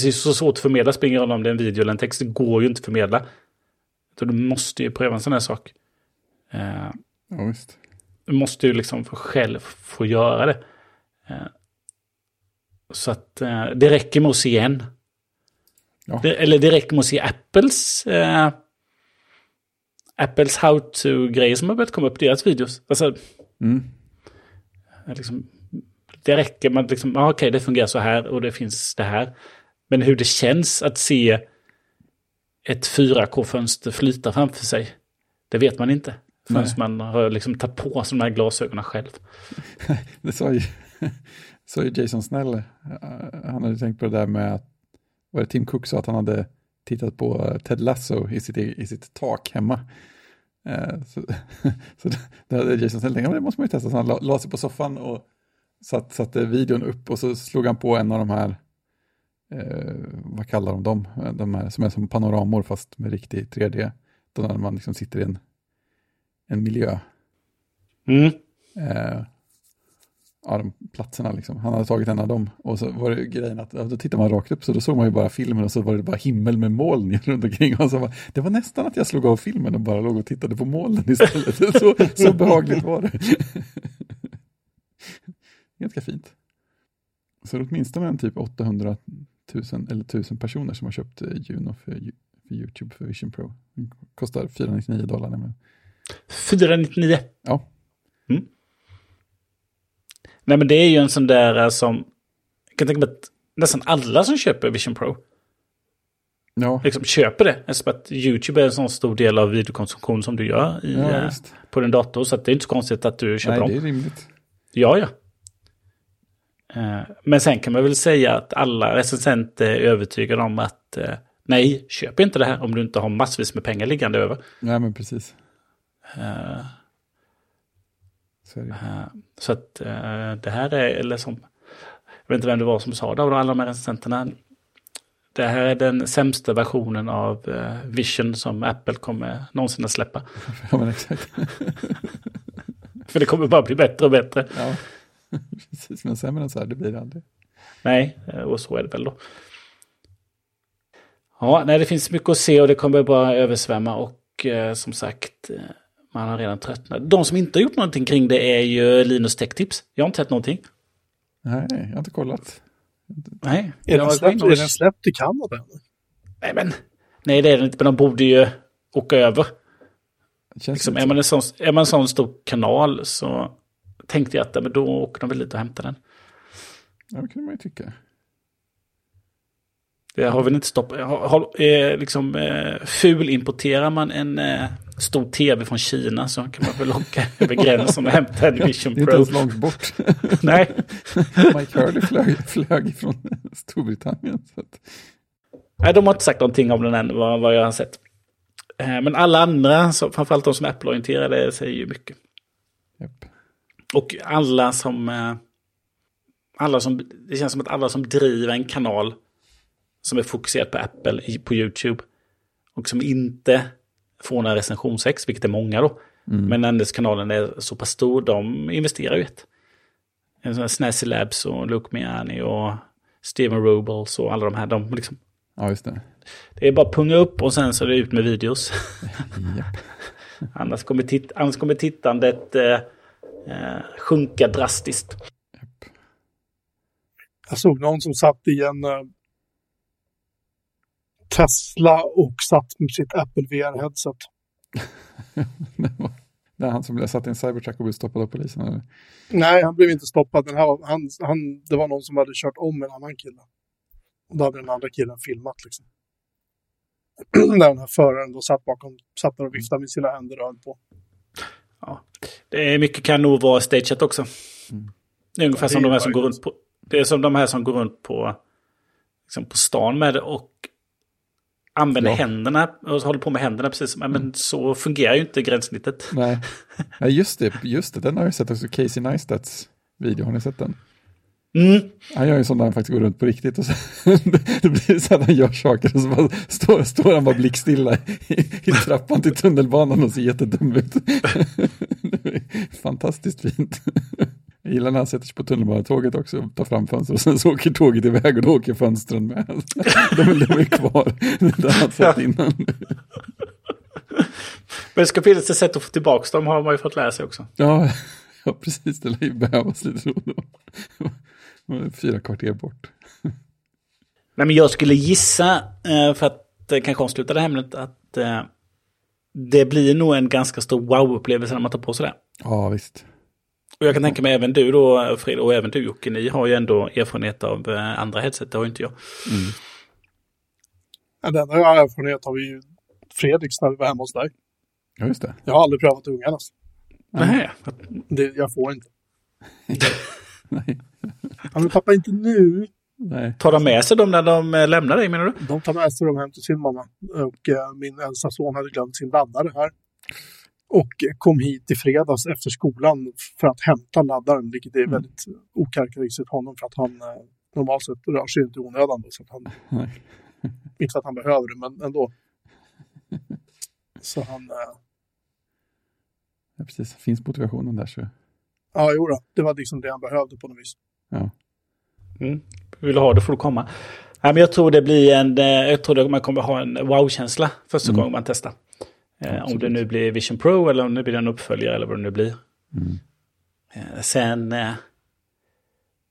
Det är så svårt att förmedla springer om det är en video eller en text. Det går ju inte att förmedla. Så du måste ju pröva en sån här sak. Ja, visst. Du måste ju liksom för själv få göra det. Så att det räcker med att se en. Ja. Det, eller det räcker med att se Apples eh, Apples how-to-grejer som har börjat komma upp i deras videos. Alltså, mm. liksom, det räcker med att liksom, ah, okej, okay, det fungerar så här och det finns det här. Men hur det känns att se ett fyra K-fönster flyta framför sig, det vet man inte. Förrän man har liksom tagit på sig de här glasögonen själv. Det sa ju, sa ju Jason Snell. Han hade tänkt på det där med att var det Tim Cook sa att han hade tittat på Ted Lasso i sitt, i sitt tak hemma. Så, så det hade Jason sen länge, men det måste man ju testa. Så han la, la sig på soffan och satt, satte videon upp och så slog han på en av de här eh, vad kallar de dem? De här som är som panoramor fast med riktig tre D. Då när man liksom sitter i en, en miljö. Mm. Eh, ja, de platserna liksom. Han hade tagit en av dem och så var det grejen att då tittar man rakt upp så då såg man ju bara filmen och så var det bara himmel med moln runt omkring och så var, det var nästan att jag slog av filmen och bara låg och tittade på molnen istället. så, så behagligt var det. Ganska fint. Så det är åtminstone en typ åttahundratusen eller tusen personer som har köpt Juno för, för YouTube för Vision Pro. Den kostar fyrahundranittionio dollar nämligen. fyrahundranittionio? Ja. Mm. Nej, men det är ju en sån där som... Jag kan tänka mig att nästan alla som köper Vision Pro ja. liksom köper det. Eftersom att YouTube är en sån stor del av videokonsumtion som du gör i, ja, på din dator. Så att det är inte så konstigt att du köper dem. Nej, det är rimligt. Ja, ja. Men sen kan man väl säga att alla recensenter är övertygade om att nej, köp inte det här om du inte har massvis med pengar liggande över. Nej, men precis. Uh, Uh, så att uh, det här är, eller som jag vet inte vem det var som sa det av alla de här recensenterna, det här är den sämsta versionen av uh, Vision som Apple kommer någonsin att släppa. Ja, men exakt. För det kommer bara bli bättre och bättre. Ja, precis. Men sämre än så här, det blir det aldrig. Nej, och så är det väl då. Ja, nej, det finns mycket att se och det kommer bara översvämma och uh, som sagt... Uh, Man har redan tröttnat. De som inte har gjort någonting kring det är ju Linus Tech Tips. Jag har inte sett någonting. Nej, jag har inte kollat. Nej. Är den släppt, är den släppt i Kanada? Nej, men, nej, det är den inte. Men de borde ju åka över. Liksom, är, man en sån, är man en sån stor kanal så tänkte jag att men då åker de väl lite och hämtar den. Ja, det kan man ju tycka. Det har väl inte stoppat. Liksom, fulimporterar man en... stor tv från Kina så kan man väl locka över gränsen och hämta en Vision Pro. Det är inte långt bort. Nej. Mike Hurley flög, flög från Storbritannien. Så att... Nej, de har inte sagt någonting om den än, vad, vad jag har sett. Men alla andra, så framförallt de som är Apple-orienterade, säger ju mycket. Yep. Och alla som, alla som... Det känns som att alla som driver en kanal som är fokuserad på Apple på YouTube och som inte... från en recensionsex, vilket är många då. Mm. Men Anders kanalen är så pass stor, de investerar ju ett. En sån här Snazzy Labs och Luke Miani och Steven Robles och alla de här, de liksom. Ja, just det. Det är bara punga upp och sen så är det ut med videos. annars, kommer titt- annars kommer tittandet eh, eh, sjunka drastiskt. Yep. Jag såg någon som satt i en... Eh... Tesla och satt med sitt Apple V R-headset. Det är han som blev satt i en Cybertruck och blev stoppad av polisen, eller? Nej, han blev inte stoppad. Den här, han, han, det var någon som hade kört om en annan kille. Och då hade den andra killen filmat, liksom. När den här föraren då satt bakom, satt där och viftade med sina händer och höll på. Ja, det är mycket kan nog vara stageat också. Mm. Det är ungefär ja, det som är de här som går runt på... Det är som de här som går runt på, liksom på stan med det och använder ja. händerna och håller på med händerna precis, men mm. så fungerar ju inte gränssnittet. Nej, ja, just det, just det. Den har jag sett också, Casey Neistats video, har ni sett den? Mm. Han gör ju sånt där han faktiskt går runt på riktigt och så, det blir så att han gör saker och så bara står, står han bara blickstilla i, i trappan till tunnelbanan och ser jättedum ut. Fantastiskt fint. Jag gillar när han sätter sig på tunnelbanetåget också och tar fram fönster och sen så åker tåget iväg och då åker fönstren med. De är kvar där han satt innan. Men det ska finnas ett sätt att få tillbaka dem, har man ju fått lära sig också. Ja, ja precis. Det lär ju behövas lite då. Fyra kvarter bort. Nej, men jag skulle gissa, för att kanske avsluta det hemligt, att det blir nog en ganska stor wow-upplevelse när man tar på sig det. Ja, visst. Och jag kan tänka mig även du då, Fred, och även du Jocke, ni har ju ändå erfarenhet av andra headset, det har inte jag. Mm. Ja, den här erfarenhet har vi ju Fredriks när vi var hemma hos dig. Ja, just det. Jag har aldrig prövat ungarnas. Nej. Det, jag får inte. Nej. Ja, men pappa, inte nu. Nej. Tar de med sig dem när de lämnar dig, menar du? De tar med sig dem hem till sin mamma. Och eh, min äldsta son hade glömt sin laddare här. och kom hit i fredags efter skolan för att hämta laddaren, vilket är väldigt mm. okaraktäristiskt honom, för att han eh, normalt sett rör sig inte onödan. Då, så att han, inte för att han behöver det, men ändå. Så han... Eh, ja, precis. Finns motivationen där så... Ja, jo då. Det var liksom det han behövde på något vis. Ja. Mm. Vill ha det får du komma. Ja, men jag tror det blir en... Jag tror att man kommer ha en wow-känsla första mm. gången man testar. Eh, om det nu blir Vision Pro eller om det blir en uppföljare eller vad det nu blir. Mm. Eh, sen... Eh,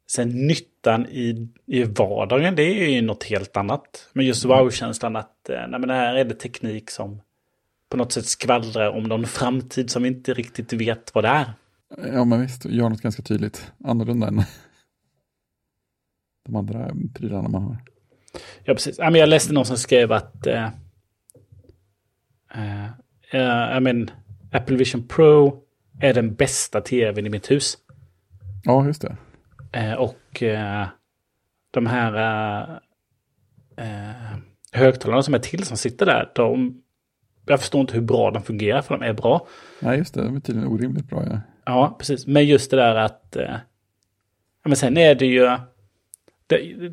sen nyttan i, i vardagen, det är ju något helt annat. Men just wow-känslan att... Eh, nej, men det här är det teknik som... på något sätt skvallrar om någon framtid som inte riktigt vet vad det är. Ja, men visst. Gör något ganska tydligt. Annorlunda än de andra prylarna man har. Ja, precis. Ja, men jag läste någon som skrev att eh, eh, eh, I mean, Apple Vision Pro är den bästa tvn i mitt hus. Ja, just det. Eh, och eh, de här eh, eh, högtalarna som är till som sitter där, de jag förstår inte hur bra de fungerar, för de är bra. Nej, just det. De är tydligen orimligt bra, ja. Ja, precis. Men just det där att... Eh, men sen är det ju... Det,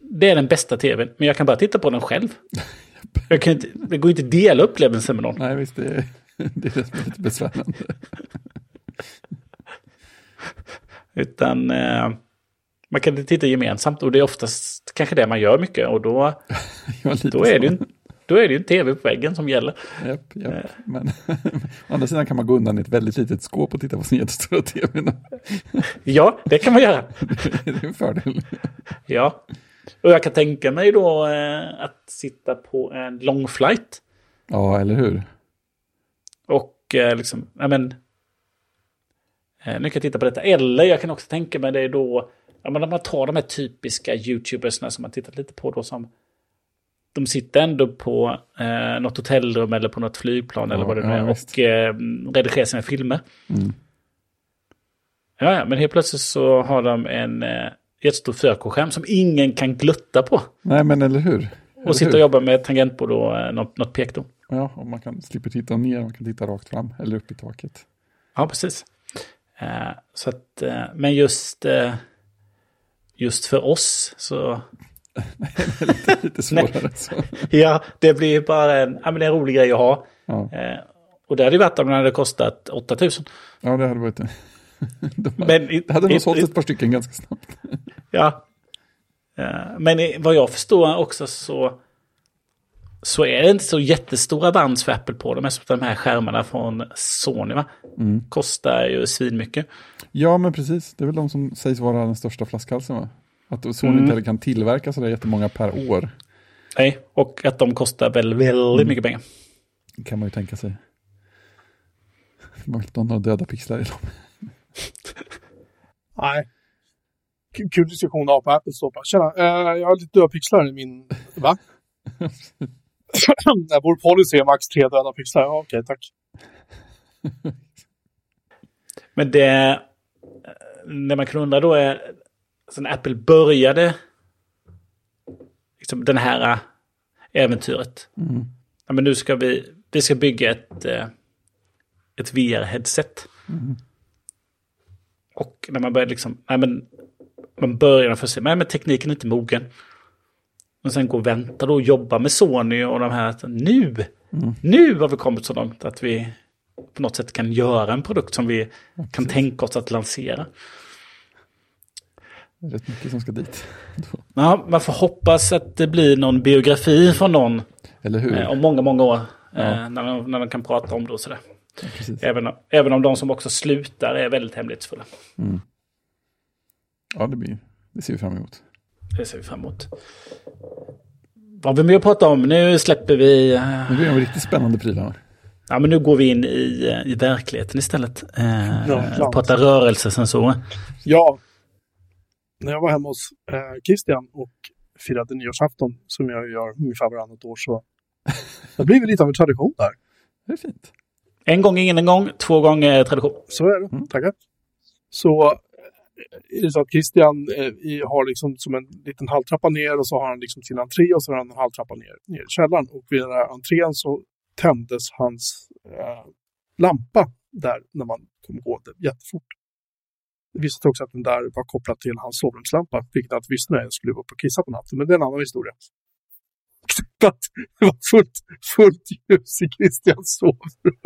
det är den bästa tvn, men jag kan bara titta på den själv. Jag kan inte, det går inte att dela upplevelsen med någon. Nej, visst. Det är, det är lite besvärande. Utan... Eh, man kan titta gemensamt, och det är oftast kanske det man gör mycket. Och då, då är det ju... Då är det ju en tv på väggen som gäller. Japp, japp. Eh. Men å andra sidan kan man gå undan i ett väldigt litet skåp och titta på sin jättestora tv. Ja, det kan man göra. Det är en fördel. Ja, och jag kan tänka mig då eh, att sitta på en long flight. Ja, eller hur? Och eh, liksom, ja men, eh, nu kan jag titta på detta. Eller jag kan också tänka mig det då, ja, men om man tar de här typiska YouTubersna som man tittat lite på då som... De sitter ändå på eh, något hotellrum eller på något flygplan ja, eller vad det nu är. Ja, och eh, redigerar sina filmer. Mm. Ja, ja, men helt plötsligt så har de en eh, jättestor fyra K-skärm som ingen kan glutta på. Nej, men eller hur? Eller och sitter hur? Och jobbar med tangentbord och eh, något, något pekdom. Ja, och man kan slippa titta ner, man kan titta rakt fram eller upp i taket. Ja, precis. Eh, så att, eh, men just, eh, just för oss så... Nej, det är lite, lite svårare. Så. Ja, det blir bara en, ja, men det är en rolig grej att ha. Ja. Eh, och det hade ju varit om den hade kostat åtta tusen. Ja, det hade varit det. De hade, men i, det hade nog sålt ett par stycken ganska snabbt. Ja, eh, men i, vad jag förstår också så, så är det inte så jättestora bands för Apple på dem. Eftersom de här skärmarna från Sony va? Mm. Kostar ju svinmycket. Ja, men precis. Det är väl de som sägs vara den största flaskhalsen va? Att Sony mm. inte kan tillverka sådär jättemånga per år. Nej, och att de kostar väl väldigt mm. mycket pengar. Det kan man ju tänka sig. Man vill inte ha några döda pixlar i dem. Nej. K- kul diskussion av på Apple Store. Tjena, eh, jag har lite döda pixlar i min... Va? Vår policy är max tre döda pixlar. Ja, okej, tack. Men det... När man kan undra då är... Sen Apple började liksom den här äventyret. Mm. Ja, men nu ska vi, vi ska bygga ett, ett V R-headset. Mm. Och när man började liksom, nej men man började för sig, nej men tekniken är inte mogen. Och sen gå och vänta då och jobba med Sony och de här, nu, mm. nu har vi kommit så långt att vi på något sätt kan göra en produkt som vi ja, kan tänka oss att lansera. Det är rätt mycket som ska dit. Ja, man får hoppas att det blir någon biografi från någon. Eller hur? Eh, om många, många år. Ja. Eh, när, de, när de kan prata om det och sådär. Ja, även, även om de som också slutar är väldigt hemlighetsfulla. Mm. Ja, det blir. Det ser vi fram emot. Det ser vi fram emot. Vad vill vi prata om? Nu släpper vi... Eh... Nu blir det en riktigt spännande prylar. Ja, men nu går vi in i, i verkligheten istället. Eh, ja, prata rörelse sen så. Ja, när jag var hemma hos eh, Christian och firade nyårsafton, som jag gör ungefär varannat år, så det blir väl lite av en tradition där. Det är fint. En gång ingen en gång, två gånger tradition. Så är det, mm. tackar. Så är det så att Christian eh, har liksom som en liten halvtrappa ner, och så har han liksom sin entré, och så har han en halvtrappa ner, ner i källaren. Och vid den här entrén så tändes hans eh, lampa där när man kom gå det jättefort. Det visste också att den där var kopplad till hans sovrumslampa, vilket jag inte visste när jag skulle gå upp och kissa på natten, men det är en annan historia. Det var fullt, fullt ljus i Christians sovrum.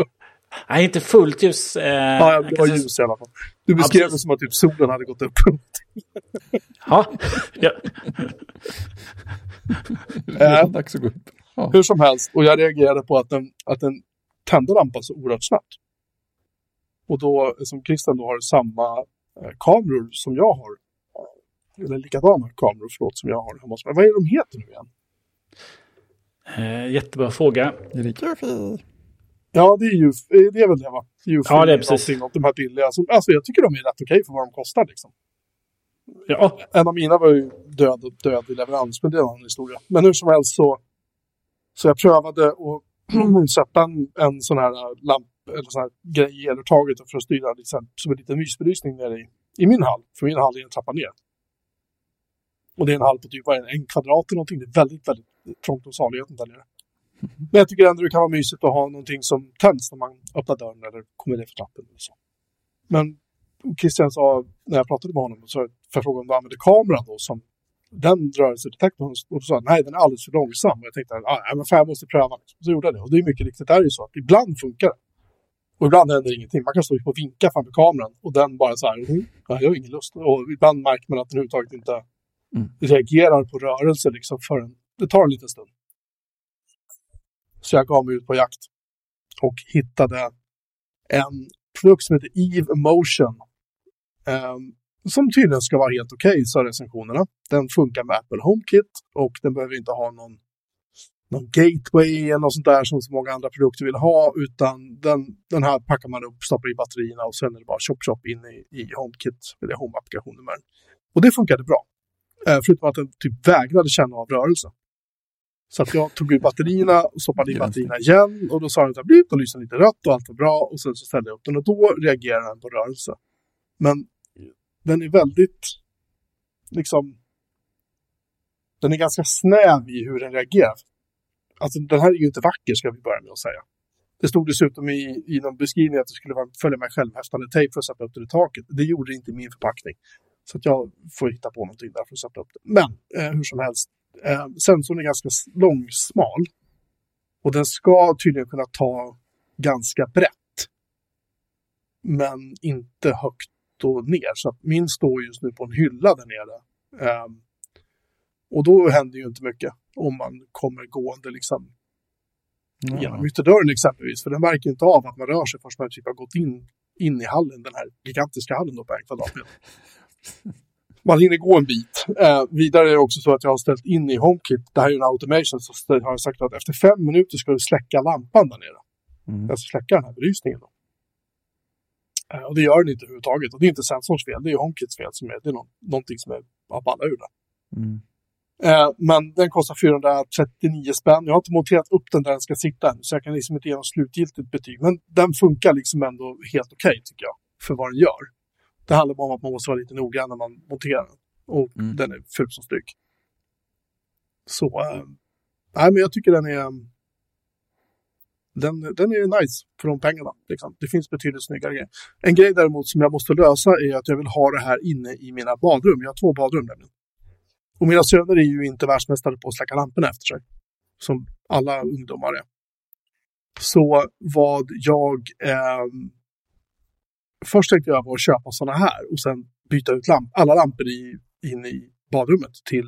Nej, inte fullt ljus. Eh, ja, det var ljus i alla fall. Du beskrev ja, det som att typ solen hade gått upp. Ja. Ja. Det är dags att gå upp. Ja. Hur som helst. Och jag reagerade på att den, att den tände lampan så oerhört snabbt. Och då, som Christian då har samma eh, kameror som jag har. Eller likadana kameror, förlåt, som jag har. Jag måste, vad är de heter nu igen? Eh, jättebra fråga. Jerryrigeverything. Ja, det är ju det är väl det, va? Det är ju ja, det är precis. Något, de här billiga. Alltså, alltså jag tycker de är rätt okej för vad de kostar liksom. Ja. En av mina var ju död och död i leverans, men det är en annan historia. Men hur som helst så, så jag prövade att sätta en, en sån här lamp eller sån här grej i elurtaget för att styra liksom, som en liten mysbelysning nere i, i min hall. För min hall är en trappa ner. Och det är en hall på typ en, en kvadrat eller någonting. Det är väldigt, väldigt trångt om saligheten där nere. Men jag tycker ändå det kan vara mysigt att ha någonting som tänds när man öppnar dörren eller kommer ner för trappen. Eller så. Men Christian sa, när jag pratade med honom, så förfrågade om du använde kameran då som den rörelsedetektorn. Och så sa nej, den är alldeles för långsam. Och jag tänkte, ah, men fan, jag måste pröva. Så gjorde jag det. Och det är mycket riktigt, det är ju så att ibland funkar det. Och ibland händer ingenting. Man kan stå och vinka framför kameran och den bara så här, mm. ja, jag har ingen lust. Och ibland märker man att den överhuvudtaget inte mm. reagerar på rörelse liksom förrän det tar en liten stund. Så jag gav mig ut på jakt och hittade en produkt som heter Eve Motion. Eh, som tydligen ska vara helt okej, okay, sa recensionerna. Den funkar med Apple Homekit och den behöver inte ha någon, någon gateway eller något sånt där som så många andra produkter vill ha. Utan den, den här packar man upp, stoppar i batterierna och sen är det bara chop chop in i, i Homekit eller Home-applikationen med den. Och det funkade bra. Eh, förutom att den typ vägrade känna av rörelsen. Så att jag tog ut batterierna och stoppade i batterierna igen. Och då sa den att jag blivit och lyste lite rött och allt var bra. Och sen så ställde jag upp den och då reagerar den på rörelse. Men den är väldigt, liksom, den är ganska snäv i hur den reagerar. Alltså den här är ju inte vacker, ska vi börja med att säga. Det stod dessutom i, i någon beskrivning att det skulle vara följa med självhäftande tejp för att sätta upp det i taket. Det gjorde inte min förpackning. Så att jag får hitta på någonting där för att sätta upp det. Men eh, hur som helst. Eh, sensorn är ganska långsmal och den ska tydligen kunna ta ganska brett men inte högt och ner, så att min står just nu på en hylla där nere eh, och då händer ju inte mycket om man kommer gående liksom mm. genom ytterdörren exempelvis, för den verkar inte av att man rör sig först man typ har gått in, in i hallen, den här gigantiska hallen då på en kvadratmeter. Man hinner gå en bit. Eh, vidare är det också så att jag har ställt in i HomeKit. Det här är ju en automation, så har jag sagt att efter fem minuter ska du släcka lampan där nere. Mm. Alltså släcka den här belysningen då. Eh, och det gör den inte överhuvudtaget. Och det är inte sensorns fel, det är HomeKits fel. Som är, det är någon, någonting som är ballar ur det. Mm. Eh, men den kostar fyrahundratrettionio spänn. Jag har inte monterat upp den där den ska sitta än, så jag kan liksom inte ge något slutgiltigt betyg. Men den funkar liksom ändå helt okej okay, tycker jag. För vad den gör. Det handlar bara om att man måste vara lite noga när man monterar den. Och mm. den är ful som stryk. Så, äh, nej men jag tycker den är den, den är nice för de pengarna. Liksom. Det finns betydligt snyggare grejer. En grej däremot som jag måste lösa är att jag vill ha det här inne i mina badrum. Jag har två badrum nämligen. Och mina söner är ju inte världsmästare på att släcka lamporna efter sig. Som alla ungdomar är. Så vad jag... Äh, Först tänkte jag på att köpa sådana här och sen byta ut lamp- alla lampor i, in i badrummet till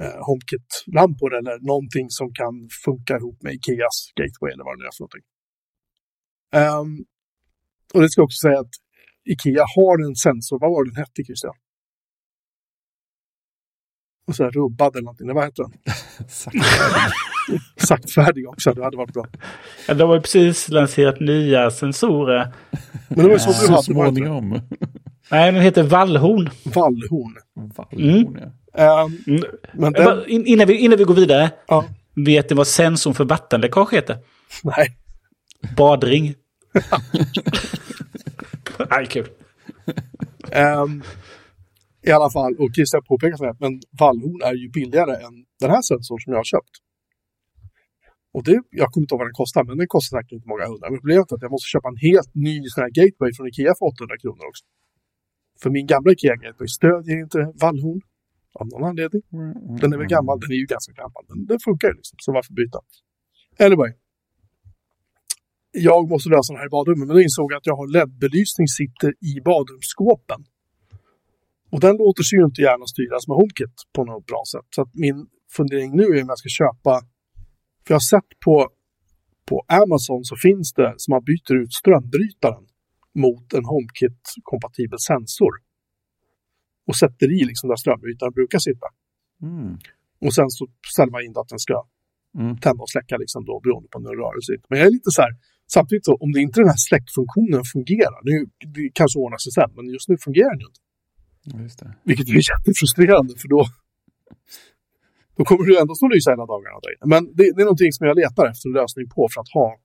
eh, HomeKit-lampor eller någonting som kan funka ihop med Ikeas gateway eller vad det är för någonting. Um, och det ska jag också säga att Ikea har en sensor. Vad var den hette, Christian? Och så här rubbad eller någonting. Vad heter den? Saktfärdig också, det hade varit bra. Ja, de har ju precis lanserat nya sensorer. Men det var ju så att du hade småningom. Nej, den heter Vallhorn. Vallhorn. Vallhorn, mm. ja. Um, mm. men den... bara, in, innan, vi, innan vi går vidare, ja. Vet ni vad sensorn för vattenläckage heter? Nej. Badring. Nej, kul. Um, I alla fall, och Christian påpekar för mig, men Vallhorn är ju billigare än den här sensorn som jag har köpt. Och det, jag kommer inte ihåg vad den kostar, men den kostar säkert inte många hundra. Men problemet är att jag måste köpa en helt ny sån här gateway från Ikea för åttahundra kronor också. För min gamla Ikea-gateway stödjer inte Vallhorn av någon anledning. Den är väl gammal, den är ju ganska gammal. Den, den funkar ju liksom, så varför byta? Anyway. Jag måste lösa den här i badrummet, men jag insåg att jag har L E D-belysning sitter i badrumsskåpen. Och den låter sig ju inte gärna styras med Homekit på något bra sätt. Så att min fundering nu är om jag ska köpa... För jag har sett på, på Amazon så finns det som man byter ut strömbrytaren mot en HomeKit-kompatibel sensor. Och sätter i liksom där strömbrytaren brukar sitta. Mm. Och sen så ställer man in att den ska mm. tända och släcka liksom då, beroende på den rörelse. Men jag är lite så här, samtidigt så, om det inte den här släckfunktionen fungerar, nu, det kanske ordnar sig sen, men just nu fungerar den ju inte. Just det. Vilket är jättefrustrerande, för då... Då kommer du ändå stå och lysa hela dagarna. Men det, det är någonting som jag letar efter en lösning på för att ha.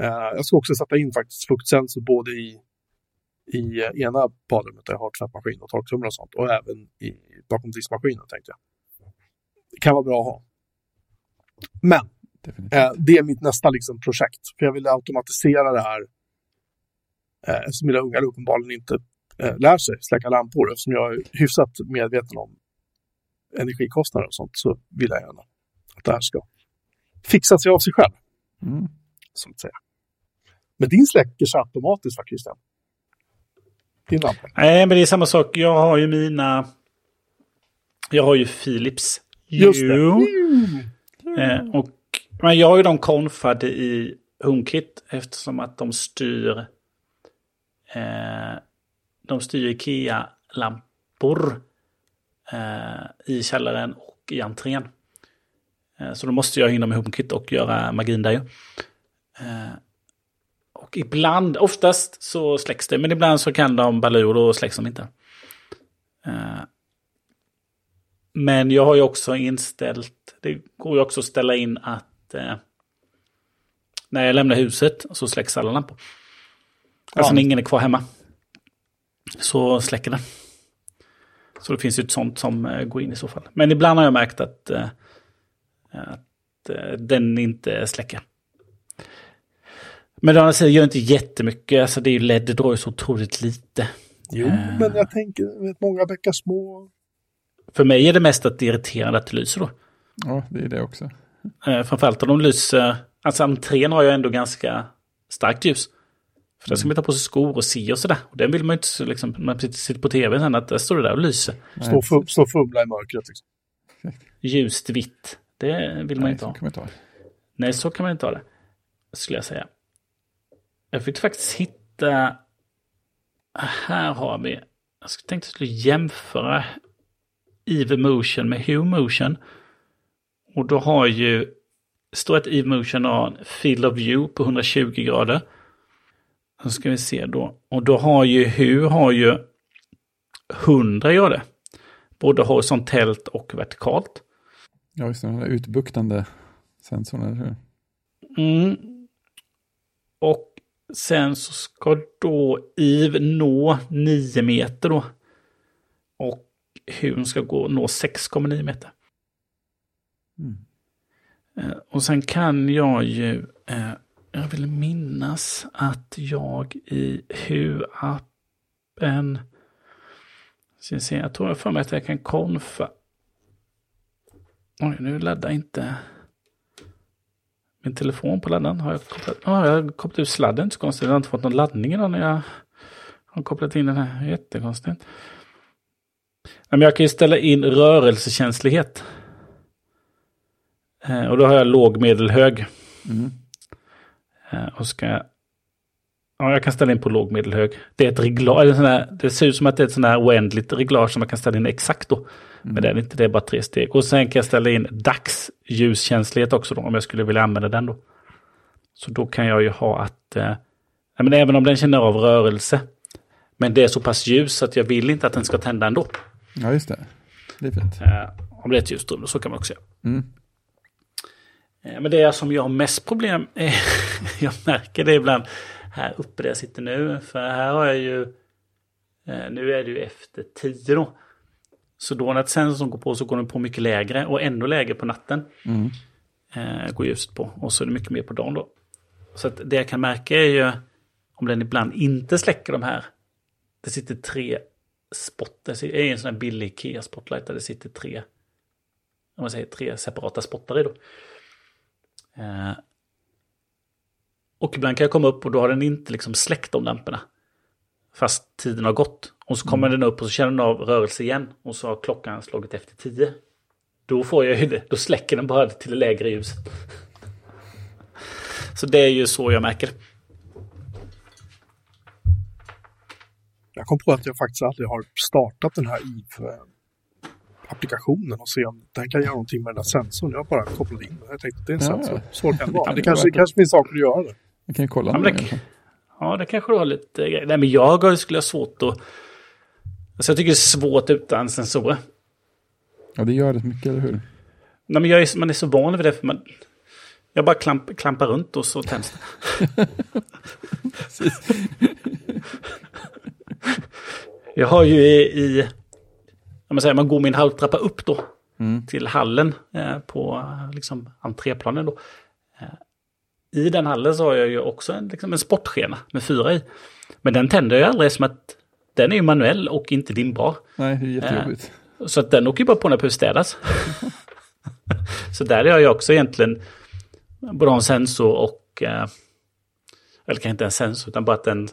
Eh, jag ska också sätta in faktiskt fuktsensor både i, i ena badrummet där jag har tvättmaskin och torktumlare och sånt. Och även i, bakom diskmaskinen tänkte jag. Det kan vara bra att ha. Men eh, det är mitt nästa liksom, projekt. För jag vill automatisera det här. Eh, som mina ungar uppenbarligen inte eh, lär sig släcka lampor. Eftersom jag är hyfsat medveten om energikostnader och sånt, så vill jag gärna att det här ska fixa sig av sig själv. Mm. Som att säga. Men din släcker sig automatiskt, va, Christian? Din lampa. Nej, men det är samma sak. Jag har ju mina... Jag har ju Philips. Just det. Mm. Mm. Och, men jag har ju de konfade i HomeKit eftersom att de styr eh, de styr IKEA-lampor i källaren och i entrén. Så då måste jag hinna med HomeKit och göra magin där ju. Och ibland, oftast så släcks det, men ibland så kan de balla ur och släcks de inte. Men jag har ju också inställt, det går ju också att ställa in att när jag lämnar huset så släcks alla lampor. Alltså ja. När ingen är kvar hemma så släcker den. Så det finns ju ett sånt som går in i så fall. Men ibland har jag märkt att, att den inte släcker. Men den gör inte jättemycket. Alltså det är ju L E D, det drar ju så otroligt lite. Jo, uh, men jag tänker vet, många bäckar små. För mig är det mest att det är irriterande att det lyser då. Ja, det är det också. Uh, framförallt om de lyser... Alltså entrén har jag ändå ganska starkt ljus. För där ska man ta på sig skor och se och sådär. Och den vill man ju inte, liksom, när man sitter på tv sen, att där står det där och lyser. Stå, fum, stå fumla i mörkret. Liksom. Ljust vitt. Det vill man Nej, inte ha. Man ta. Nej, så kan man inte ha det. Skulle jag säga. Jag fick faktiskt hitta... Här har vi... Jag tänkte att jag skulle jämföra Eve Motion med Eve Motion. Och då har ju... Står att Eve Motion har en field of view på etthundratjugo grader. Så ska vi se då. Och då har ju Hu har ju hundra gör det. Både horisontellt och vertikalt. Ja, just det. Den där utbuktande sensorn, eller hur? Mm. Och sen så ska då Eve nå nio meter då. Och Hu ska gå nå sex komma nio meter. Mm. Och sen kan jag ju... Eh, Jag vill minnas att jag i Hu-appen... Jag tror jag för mig att jag kan konfa... Oj, nu laddar inte... Min telefon på laddaren har jag kopplat... Ja, jag har kopplat ut sladden, så konstigt. Jag har inte fått någon laddning idag när jag har kopplat in den här. Jättekonstigt. Men jag kan ju ställa in rörelsekänslighet. Och då har jag låg, medel, hög. Mm. Och ska, ja, jag kan ställa in på låg, medelhög. Det är ett reglage, eller sån här, det ser ut som att det är ett sån här oändligt reglage som man kan ställa in exakt då. Men mm. det är inte, det är bara tre steg. Och sen kan jag ställa in dagsljuskänslighet också då, om jag skulle vilja använda den då. Så då kan jag ju ha att, eh, men även om den känner av rörelse, men det är så pass ljus att jag vill inte att den ska tända ändå. Ja, just det. Det är fint. Eh, om det är ett ljusrum, så kan man också göra. Mm. Men det som jag har mest problem är, jag märker det ibland här uppe där jag sitter nu, för här har jag ju, nu är det ju efter tio då, så då när sensorn går på så går den på mycket lägre och ännu lägre på natten. Mm. eh, går ljuset på. Och så är det mycket mer på dagen då. Så att det jag kan märka är ju om den ibland inte släcker de här. Det sitter tre spottar. Det är en sån här billig Ikea spotlight där det sitter tre, om man säger tre separata spottar i då. Eh, och ibland kan jag komma upp och då har den inte liksom släckt de lamporna. Fast tiden har gått. Och så kommer mm. den upp och så känner den av rörelse igen. Och så har klockan slagit efter tio. Då får jag ju det. Då släcker den bara till det lägre ljuset. Så det är ju så jag märker. Jag kom på att jag faktiskt aldrig har startat den här Eve-applikationen och se om den kan göra någonting med den där sensorn. Jag har bara kopplat in den. Jag tänkte det är en sensor. Ja, så kan det vara. Det kanske, kanske finns saker att göra. Jag kan ju kolla. Ja, det, det. Ja, det kanske du har lite grejer. Nej, men jag skulle ha svårt att... Alltså jag tycker det är svårt utan sensorer. Ja, det gör det mycket, eller hur? Nej, men jag är, man är så van vid det för man... Jag bara klamp, klampar runt och så tänds det. Jag har ju i, i om man säger, man går min halvtrappa upp då mm. till hallen eh, på liksom entréplanen då. Eh, I den hallen så har jag ju också en, liksom en sportskena med fyra i. Men den tänder jag aldrig som att den är ju manuell och inte dimbar. Nej, det är jättejobbigt. Eh, så att den åker ju bara på när det städas. Så där har jag också egentligen både en sensor och eh, eller kan inte en sensor utan bara att den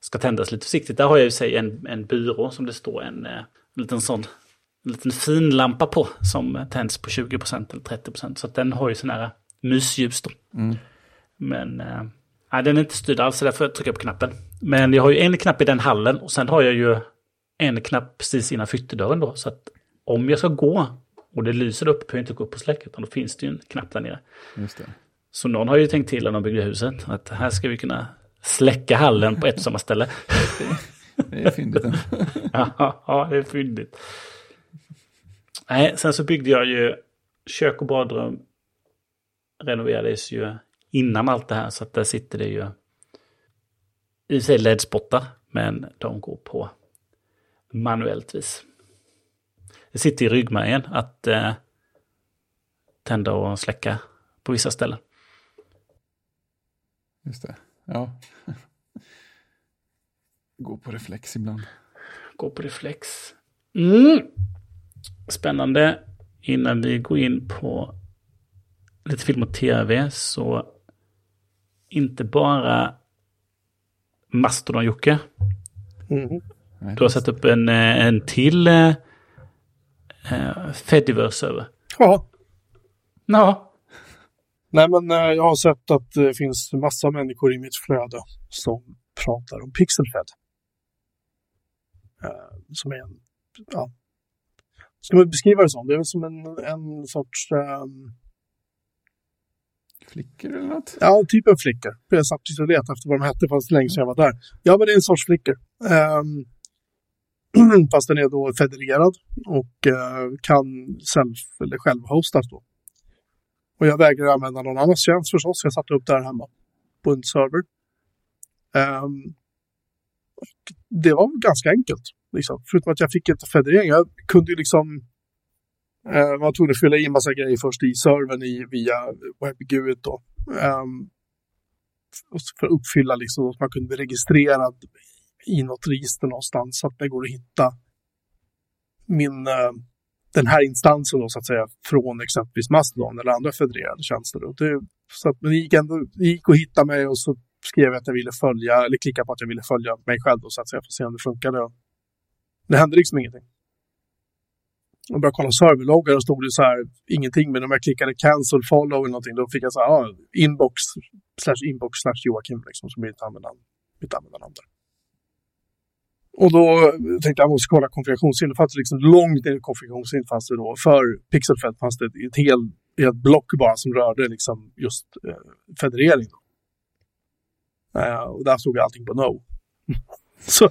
ska tändas lite försiktigt. Där har jag ju sig en, en byrå som det står en, en liten sån en liten fin lampa på som tänds på tjugo procent eller trettio procent. Så att den har ju sån här mysljus då. Mm. Men eh, den är inte styrd alls, så därför trycker jag på knappen. Men jag har ju en knapp i den hallen och sen har jag ju en knapp precis innan fytterdörren då. Så att om jag ska gå och det lyser upp, behöver jag inte gå upp på släck utan då finns det ju en knapp där nere. Just det. Så någon har ju tänkt till när de byggde huset att här ska vi kunna släcka hallen på ett samma ställe. Det är fyndigt. ja, ja, det är fyndigt. Nej, sen så byggde jag ju kök och badrum renoverades ju innan allt det här så att där sitter det ju i sig L E D-spottar men de går på manuellt vis. Det sitter i ryggmärgen att eh, tända och släcka på vissa ställen. Just det. Ja. Gå på reflex ibland. Gå på reflex. Mm. Spännande. Innan vi går in på lite film och tv så inte bara Mastodon Jocke. Mm. Du har satt upp en, en till eh, Fediverse över. Ja. Ja. Nej, men jag har sett att det finns massa människor i mitt flöde som pratar om Pixelfed. Eh, som är en... Ja. Ska man beskriva det som? Det är väl som en, en sorts... Eh, Flickr eller något? Ja, typ en Flickr. Jag satt och letade efter vad de hette fast länge sedan jag var där. Ja, men det är en sorts Flickr. Eh, fast den är då federerad och eh, kan self- eller självhostas då. Och jag vägrar använda någon annans tjänst förstås. Jag satte upp där hemma på en server. Um, det var ganska enkelt. Liksom. Förutom att jag fick inte federering. Jag kunde ju liksom... Uh, man tog det fylla i en massa grejer först i servern i, via WebGUID då. Um, för att uppfylla liksom att man kunde bli registrerad i något register någonstans. Så att det går att hitta min... Uh, den här instansen då, så att säga, från exempelvis Mastodon eller andra federerade tjänster. Då. Det, så att, men det gick, ändå, det gick och hittade mig och så skrev jag att jag ville följa, eller klicka på att jag ville följa mig själv då, så att säga, för att se om det funkade. Och det hände liksom ingenting. Jag började kolla serverloggar och stod det så här, ingenting, men om jag klickade cancel, follow eller någonting, då fick jag så här, ah, inbox, slash inbox, slash Joakim, liksom, som är mitt användarnamn, mitt användarnamn där. Och då tänkte jag måste kolla konfigurationssynt. Det fanns liksom långt i konfigurationssynt fanns det då. För Pixelfed fanns det ett helt, helt block bara som rörde liksom just eh, federering. Eh, och där stod allting på no. Så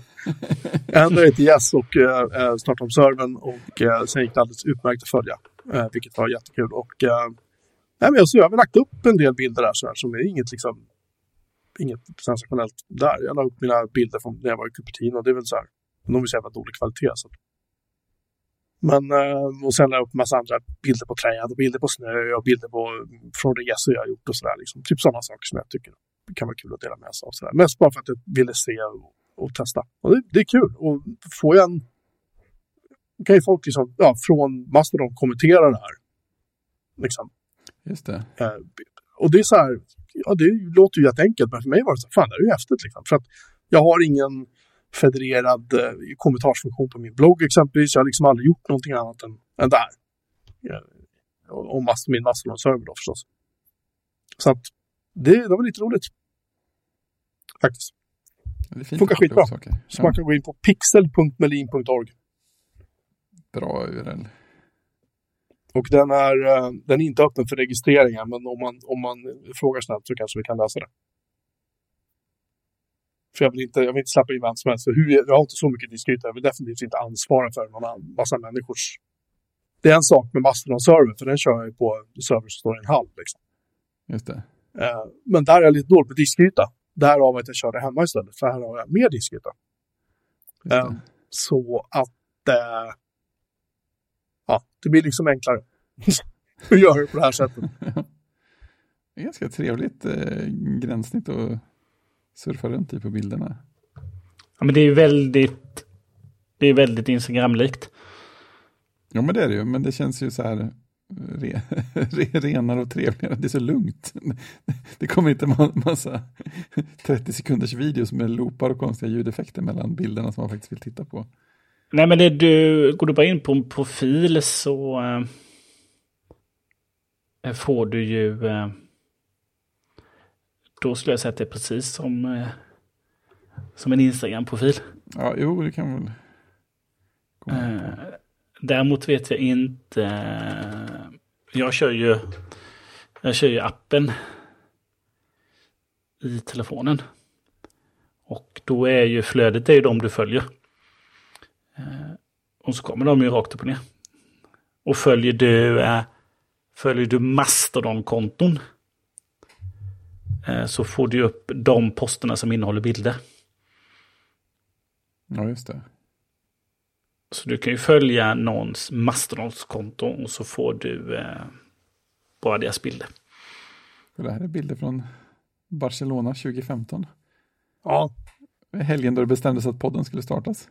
jag ändrade till yes och eh, startade om servern och eh, sen gick det alldeles utmärkt att följa. Eh, vilket var jättekul. Och eh, nej, men så jag har lagt upp en del bilder där så här, som är inget liksom... Inget sensationellt där. Jag la upp mina bilder från när jag var i Cupertino. Det är väl så här. De är så jävla dålig kvalitet. Så. Men, och sen la jag upp massa andra bilder på träd och bilder på snö och bilder på från resor jag har gjort och sådär. Liksom. Typ sådana saker som jag tycker kan vara kul att dela med sig av. Sådär. Mest bara för att jag ville se och, och testa. Och det, det är kul. Och får jag en... Kan ju folk liksom, ja, från Mastodon kommentera det här. Liksom. Just det. Eh, och det är så här... Ja, det låter ju jätteenkelt, men för mig var det så fan, det är ju häftigt liksom. För att jag har ingen federerad eh, kommentarsfunktion på min blogg exempelvis. Jag har liksom aldrig gjort någonting annat än, än där. Ja, och, och mass, min Mastodon-server då förstås. Så att det, det var lite roligt. Faktiskt. Det funkar skitbra. Också, okay. Så man kan gå in på pixel punkt melin punkt org. Bra U R L. Och den är, den är inte öppen för registreringar, men om man, om man frågar snabbt så kanske vi kan lösa det. För jag vill inte, jag vill inte släppa in vem som helst. Hur, jag har inte så mycket diskryta. Jag vill definitivt inte ansvara för någon massa människors... Det är en sak med Mastodon-server, för den kör jag på server som står i en hall. Liksom. Just det. Men där är jag lite dålig på diskryta. Därav att jag kör det hemma istället, för här har jag mer diskryta. Så att... Äh, Ja, det blir liksom enklare. Hur gör du på det här sättet? Det är ganska trevligt eh, gränssnitt att surfa runt i på bilderna. Ja, men det är ju väldigt det är väldigt Instagram-likt. Ja, men det är det ju. Men det känns ju så här re, re, renare och trevligare. Det är så lugnt. Det kommer inte en massa trettio sekunders videos med loopar och konstiga ljudeffekter mellan bilderna som man faktiskt vill titta på. Nej, men det du, går du bara in på en profil så äh, får du ju, äh, då skulle jag säga att det är precis som, äh, som en Instagram-profil. Ja, jo, det kan väl komma in på. Äh, däremot vet jag inte, äh, jag kör ju, jag kör ju appen i telefonen och då är ju flödet, det är ju de du följer. Och så kommer de ju rakt upp och ner. Och följer du eh, följer du Mastodon-konton eh, så får du upp de posterna som innehåller bilder. Ja, just det. Så du kan ju följa någons Mastodon-konto och så får du eh, bara deras bilder. Det här är bilder från Barcelona tjugo femton. Ja. Helgen då det bestämdes att podden skulle startas.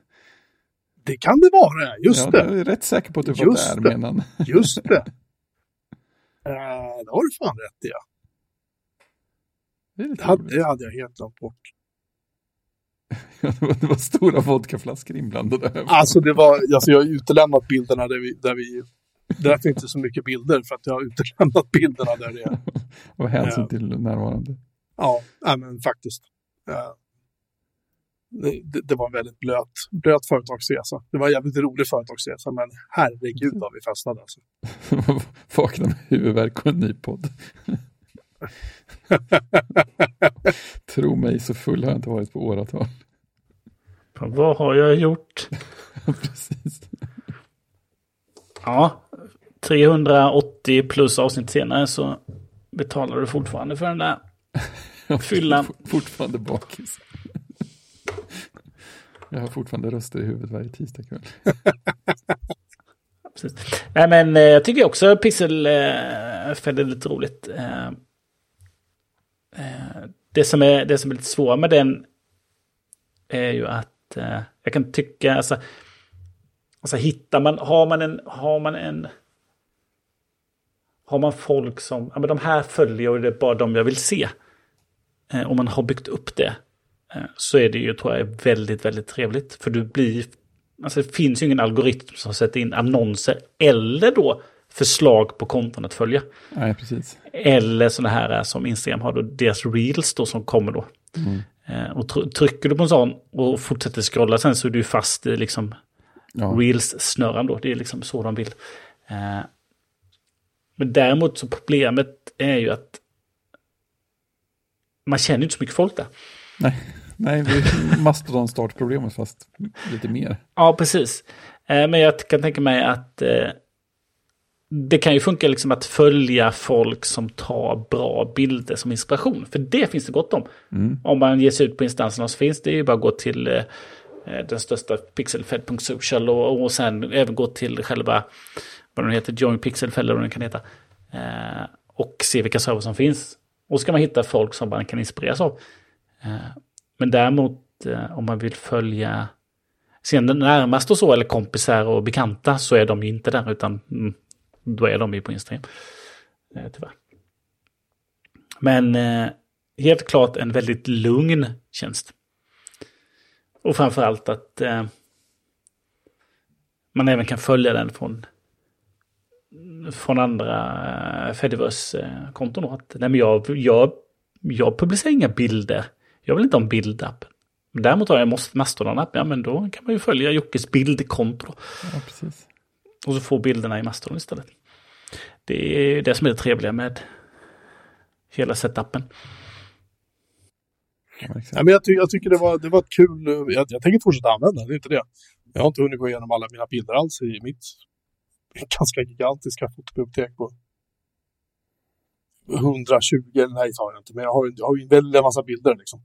Det kan det vara, just ja, det. Jag är rätt säker på att du fått det här menan. Just det. uh, det har du fan rätt i, ja. Det, det, hade, det hade jag helt långt bort. det, var, det var stora vodkaflaskor inblandade. Alltså, det var, alltså, jag har utelämnat bilderna där vi... Där vi där finns inte så mycket bilder för att jag har utelämnat bilderna där det är. Och hänsyn uh, till närvarande. Ja, nej, men faktiskt. Uh, Det, det var en väldigt blöt, blöt företagsresa. Det var en jävligt rolig företagsresa, men herregud vad vi fastnade. Alltså. Vakna med huvudvärk och en ny podd. Tro mig, så full har jag inte varit på åratal. Vad har jag gjort? Precis. Ja, trehundraåttio plus avsnitt senare så betalar du fortfarande för den där fyllan. Fortfarande bakis. Jag har fortfarande röster i huvudet varje tisdag kväll. Precis. Nej, men jag tycker också Pixelfed är lite roligt. Det som är, det som är lite svårt med den är ju att jag kan tycka, alltså, alltså hittar man, har man en, har man en, har man folk som, ja men de här följer och det är bara de jag vill se. Om man har byggt upp det. Så är det ju, tror jag, väldigt, väldigt trevligt. För du blir, alltså det finns ju ingen algoritm som sätter in annonser eller då förslag på konton att följa. Nej, precis. Eller sådana här som Instagram har då, deras reels då som kommer då. Mm. Och trycker du på en sån och fortsätter scrolla sen så är du fast i liksom ja. Reels-snöran då. Det är liksom så de vill. Men däremot så problemet är ju att man känner ju inte så mycket folk där. Nej, nej, det är Mastodon startproblemet fast lite mer. Ja, precis. Men jag kan tänka mig att det kan ju funka liksom att följa folk som tar bra bilder som inspiration. För det finns det gott om. Mm. Om man ger sig ut på instanserna så finns det ju bara att gå till den största pixelfed punkt social och, och sen även gå till själva vad den heter, Join Pixelfed eller vad den kan heta, eh, och se vilka server som finns. Och så kan man hitta folk som man kan inspireras av. Eh, men däremot eh, om man vill följa sen närmast och så, eller kompisar och bekanta, så är de ju inte där, utan mm, då är de ju på Instagram. Eh, tyvärr. Men eh, helt klart en väldigt lugn tjänst. Och framförallt att eh, man även kan följa den från, från andra eh, Fediverse-konton. Eh, nej, men jag, jag, jag publicerar inga bilder. Jag vill inte ha en bildapp. Men däremot har jag en Mastodon-app. Ja, men då kan man ju följa Jockes bildkonto. Ja, precis. Och så får bilderna i Mastodon istället. Det är det som är det trevliga med hela setupen. Ja, men jag, ty- jag tycker det var, det var ett kul... Jag, jag tänker fortsätta använda, det är inte det. Jag har inte hunnit gå igenom alla mina bilder alls i mitt ganska gigantiska fotobibliotek på hundratjugo, nej det har jag inte, men jag har, jag har en väldig massa bilder liksom.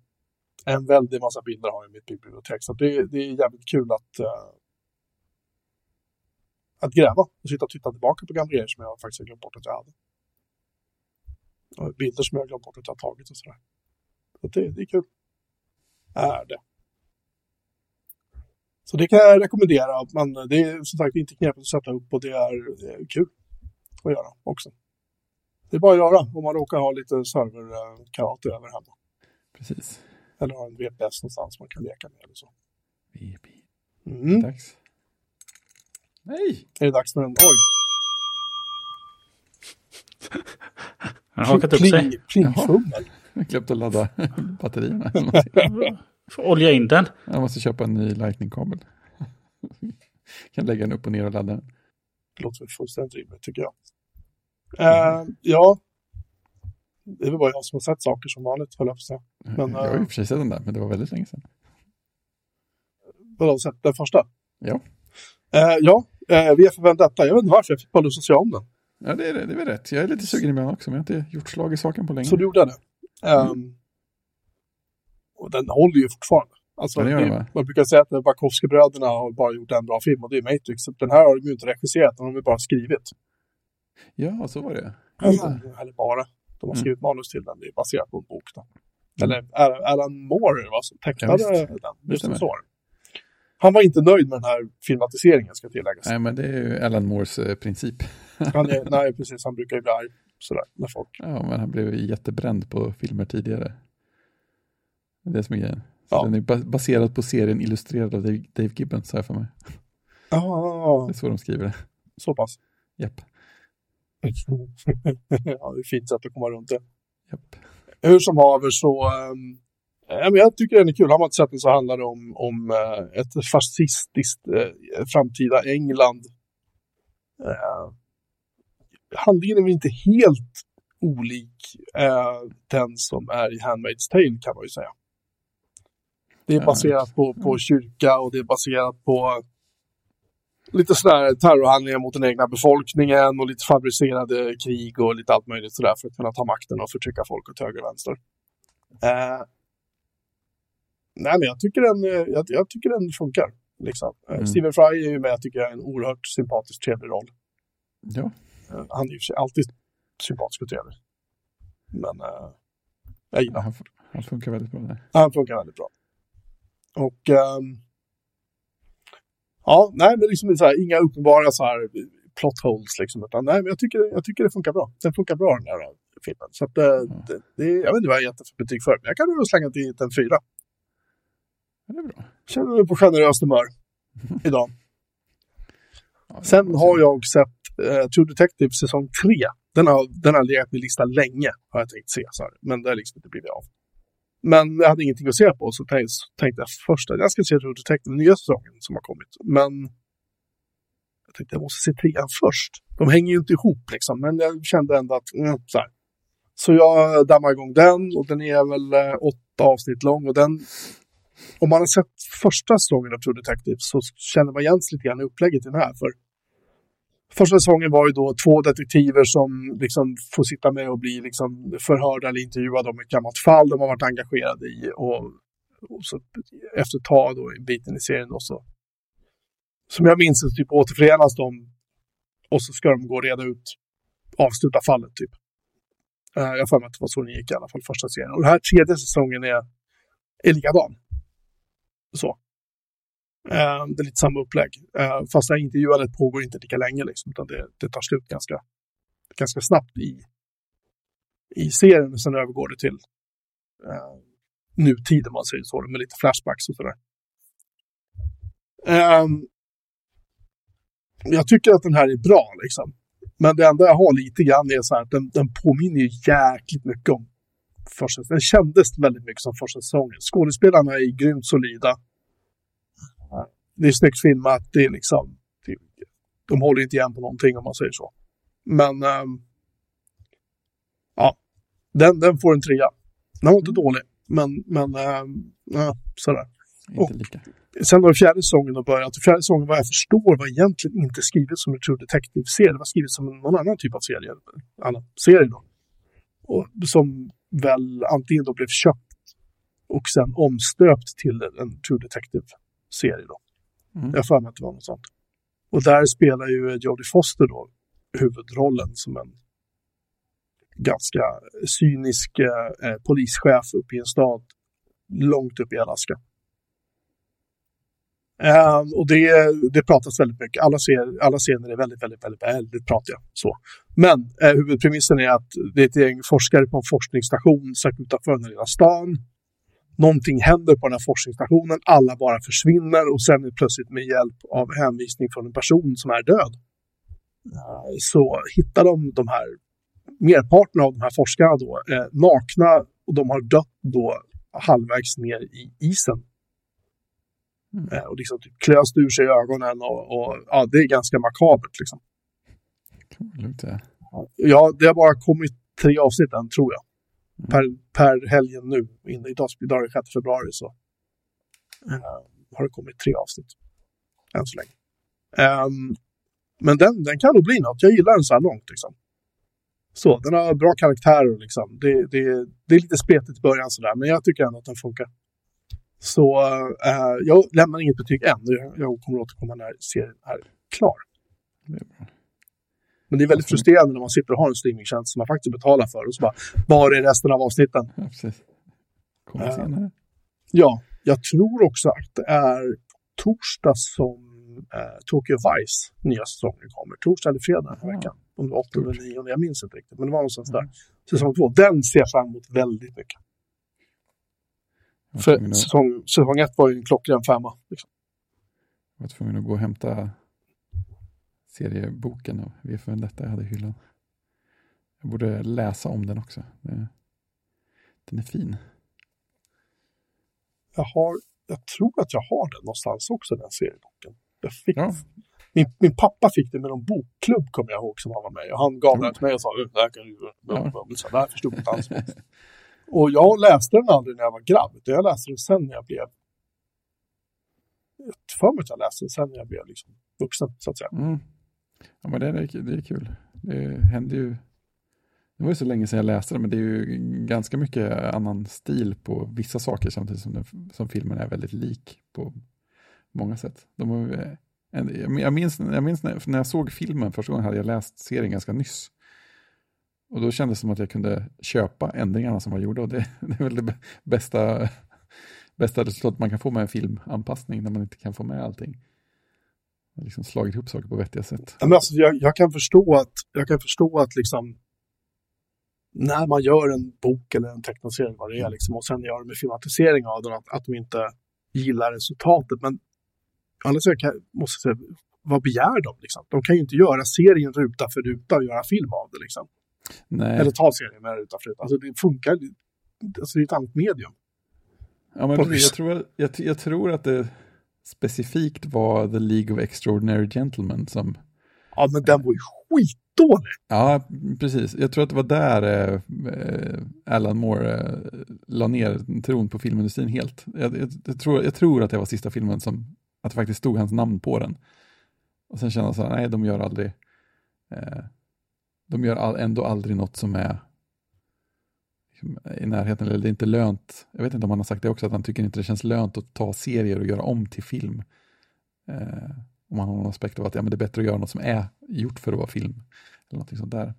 En väldig massa bilder har jag i mitt bibliotek, så det, det är jävligt kul att uh, att gräva och sitta och titta tillbaka på gamla grejer som jag faktiskt har glömt bort att jag hade. Och bilder som jag har glömt bort att jag har tagit och sådär. Så det, det är kul. Är det. Så det kan jag rekommendera. Att man, det är som sagt inte knepigt att sätta upp, och det är, det är kul att göra också. Det är bara att göra om man råkar ha lite serverkarate över hemma. Precis. Eller ha en V P S någonstans man kan leka med eller så. V P. Mm. Dags. Nej! Är det dags för en... Oj! Han har hakat upp sig. Plingfummel. Jag glömde att ladda batterierna. Får olja in den. Jag måste köpa en ny lightning-kabel. Kan lägga den upp och ner och ladda den. Det låter fullständigt rimligt, tycker jag. Mm. Uh, ja. Det är väl bara jag som har sett saker som vanligt, höll jag på sig. Men, jag har ju precis sett den där, men det var väldigt länge sedan. Vadå, sett den första? Ja. Uh, ja, uh, vi är förväntat detta. Jag vet inte varför, jag fick bara lust att se om den. Ja, det är, det är rätt. Jag är lite sugen i mig också, men jag har inte gjort slag i saken på länge. Så du gjorde det? Mm. Um, och den håller ju fortfarande. Alltså, ja, det det, man brukar säga att Wachowski-bröderna har bara gjort en bra film, och det är Matrix. Den här har de ju inte regisserat, de har ju bara skrivit. Ja, så var det. Alltså, mm. Eller bara. De har skrivit mm. manus till den. Det är baserat på en bok. Då. Mm. Eller Alan Moore som tecknade ja, den. Just så. Han var inte nöjd med den här filmatiseringen, ska tilläggas. Nej, men det är ju Alan Moores eh, princip. Han är, nej, precis. Han brukar ju bli sådär när folk... Ja, men han blev ju jättebränd på filmer tidigare. Det är det som är grejen. Ja. Den är baserad på serien illustrerad av Dave, Dave Gibbons, här för mig. Ja, ja, ja. Det är så de skriver det. Så pass. Japp. Ja, det är fint sätt att komma runt det. Japp. Hur som haver så... Um... Ja, men jag tycker den är kul. Har man inte sett den så handlar det om, om eh, ett fascistiskt eh, framtida England. Eh, handlingen är väl inte helt olik eh, den som är i Handmaid's Tale, kan man ju säga. Det är baserat på, på kyrka, och det är baserat på lite sådär terrorhandlingar mot den egna befolkningen och lite fabricerade krig och lite allt möjligt sådär för att kunna ta makten och förtrycka folk åt höger och vänster. Eh, Nej, men jag tycker den, jag, jag tycker den funkar. Liksom. Mm. Stephen Fry är ju med, jag tycker jag, en oerhört sympatisk trevlig roll. Ja. Han är ju alltid sympatisk och trevlig. Men äh, jag gillar. Han, han funkar väldigt bra. Nej. Han funkar väldigt bra. Och ähm, ja, nej, men liksom så här, inga uppenbara så här plot holes liksom, utan nej, men jag tycker, jag tycker det funkar bra. Den funkar bra, den här filmen. Så att, mm. det, det, jag vet inte vad jag gett för betyg för, men jag kan ju slänga till en fyra. Det är bra. Känner mig på generöst humör idag. Ja, sen har jag sett eh, True Detective säsong tre. Den har, den har legat min lista länge, har jag tänkt se. Så här. Men det har liksom inte blivit av. Men jag hade ingenting att se på, så tänkte, så tänkte jag först att jag ska se True Detective, den nya säsongen som har kommit. Men jag tänkte jag måste se trean först. De hänger ju inte ihop liksom, men jag kände ändå att mm, så här. Så jag dammar igång den, och den är väl eh, åtta avsnitt lång, och den... Om man har sett första säsongen av True Detective så känner man igen sig lite grann i upplägget i den här. För första säsongen var ju då två detektiver som liksom får sitta med och bli liksom förhörda eller intervjuade om ett gammalt fall de har varit engagerade i. Och och så efter ett tag då i biten i serien då, så som jag minns så typ återförenas de och så ska de gå och reda ut avsluta fallet typ. Uh, jag får mig att det var så det gick i alla fall första serien. Och den här tredje säsongen är, är likadan. Så. Uh, det är lite samma upplägg. Uh, fast det här intervjuadet pågår inte lika länge liksom, utan det, det tar slut ganska, ganska snabbt i, i serien. Och sen övergår det till uh, nutid om man säger så, med lite flashbacks och sådär. Um, jag tycker att den här är bra liksom. Men det enda jag har lite grann är så här att den, den påminner ju jäkligt mycket om första säsongen. Den kändes väldigt mycket som första säsongen. Skådespelarna är grymt solida. Det är snyggt filmat. Det är liksom, det, de håller inte igen på någonting om man säger så. Men um, ja, den, den får en trea. Den var inte dålig. Men, men um, ja, sådär. Och sen var fjärde säsongen och börjat. Och fjärde säsongen, vad jag förstår, var egentligen inte skrivet som en True Detective-serie. Det var skrivet som någon annan typ av serie. Annan serie då. Och som väl antingen då blev köpt och sen omstöpt till en True Detective-serie då. Mm. Jag får mig att det var något sånt. Och där spelar ju Jodie Foster då huvudrollen som en ganska cynisk eh, polischef uppe i en stad långt upp i Alaska. Um, och det, det pratas väldigt mycket. Alla, ser, alla scener är väldigt, väldigt, väldigt, väldigt pratiga. Så. Men eh, huvudpremissen är att det är ett gäng forskare på en forskningsstation sökt utanför den lilla stan. Någonting händer på den här forskningsstationen. Alla bara försvinner och sen är plötsligt med hjälp av hänvisning från en person som är död. Uh, så hittar de de här merparten av de här forskarna då, eh, nakna och de har dött då halvvägs ner i isen. Mm. Och liksom typ klöst ur sig i ögonen och, och ja, det är ganska makabert liksom. Inte. Ja, det har bara kommit tre avsnitt än, tror jag. Mm. Per, per helgen nu, inne, idag, idag är det sjätte februari så mm. uh, har det kommit tre avsnitt än så länge. Um, men den, den kan nog bli något. Jag gillar den så här långt liksom. Så, den har bra karaktärer liksom. Det, det, det är lite spetigt i början sådär, men jag tycker ändå att den funkar. Så äh, jag lämnar inget betyg än. Jag, jag kommer att återkomma när serien är klar. Men det är väldigt alltså, frustrerande när man sitter och har en streamingtjänst som man faktiskt betalar för. Och så bara, bara i resten av avsnitten. Ja, precis. Kommer senare. Äh, ja, jag tror också att det är torsdag som äh, Tokyo Vice nya säsongen kommer. Torsdag eller fredag den här veckan. Om det var åtta eller nio, jag minns inte riktigt. Men det var någonstans mm. där. Säsong två, den ser jag fram emot väldigt mycket. För säsong, säsong ett var ju en klockren femma liksom. Jag var tvungen att gå och hämta serieboken av V för Vendetta jag hade i hyllan. Jag borde läsa om den också. Den är fin. Jag har, jag tror att jag har den någonstans också, den serieboken. Jag fick, ja. min, min pappa fick det med någon bokklubb kommer jag ihåg som han var med. Och han gav mm. den till mig och sa där kan du, ja. Så där förstod jag inte alls. Och jag läste den aldrig när jag var grabb. Jag läste den sen när jag blev... Jag tror mig att jag läste den sen när jag blev liksom vuxen, så att säga. Mm. Ja, men det är, det är kul. Det hände ju... Det var ju så länge sedan jag läste den, men det är ju ganska mycket annan stil på vissa saker samtidigt som, den, som filmen är väldigt lik på många sätt. De var, jag minns, jag minns när, när jag såg filmen första gången hade jag läst serien ganska nyss. Och då kändes det som att jag kunde köpa ändringarna som var gjorda. Och det, det är väl det bästa, bästa resultat man kan få med en filmanpassning när man inte kan få med allting. Man har liksom slagit ihop saker på vettiga sätt. Men alltså, jag, jag kan förstå att, jag kan förstå att liksom, när man gör en bok eller en tecknaserie vad det är, liksom, och sen gör de en filmatisering av den, att, att de inte gillar resultatet. Men alltså, jag kan, måste säga, vad begär de? Liksom? De kan ju inte göra serien ruta för ruta och göra film av det. Liksom. Nej. Eller ta serien med utanför. Alltså det funkar. Alltså det är ett annat medium. Ja, men jag, tror, jag, jag tror att det specifikt var The League of Extraordinary Gentlemen som... Ja, men den var ju skitdålig. Ja, precis. Jag tror att det var där eh, Alan Moore eh, la ner tron på filmindustrin helt. Jag, jag, jag, tror, jag tror att det var sista filmen som... Att det faktiskt stod hans namn på den. Och sen kände jag så här, nej, de gör aldrig... Eh, De gör all, ändå aldrig något som är i närheten, eller det är inte lönt. Jag vet inte om han har sagt det också, att han tycker inte det känns lönt att ta serier och göra om till film. Eh, om man har någon aspekt av att ja, men det är bättre att göra något som är gjort för att vara film. Eller någonting sånt där.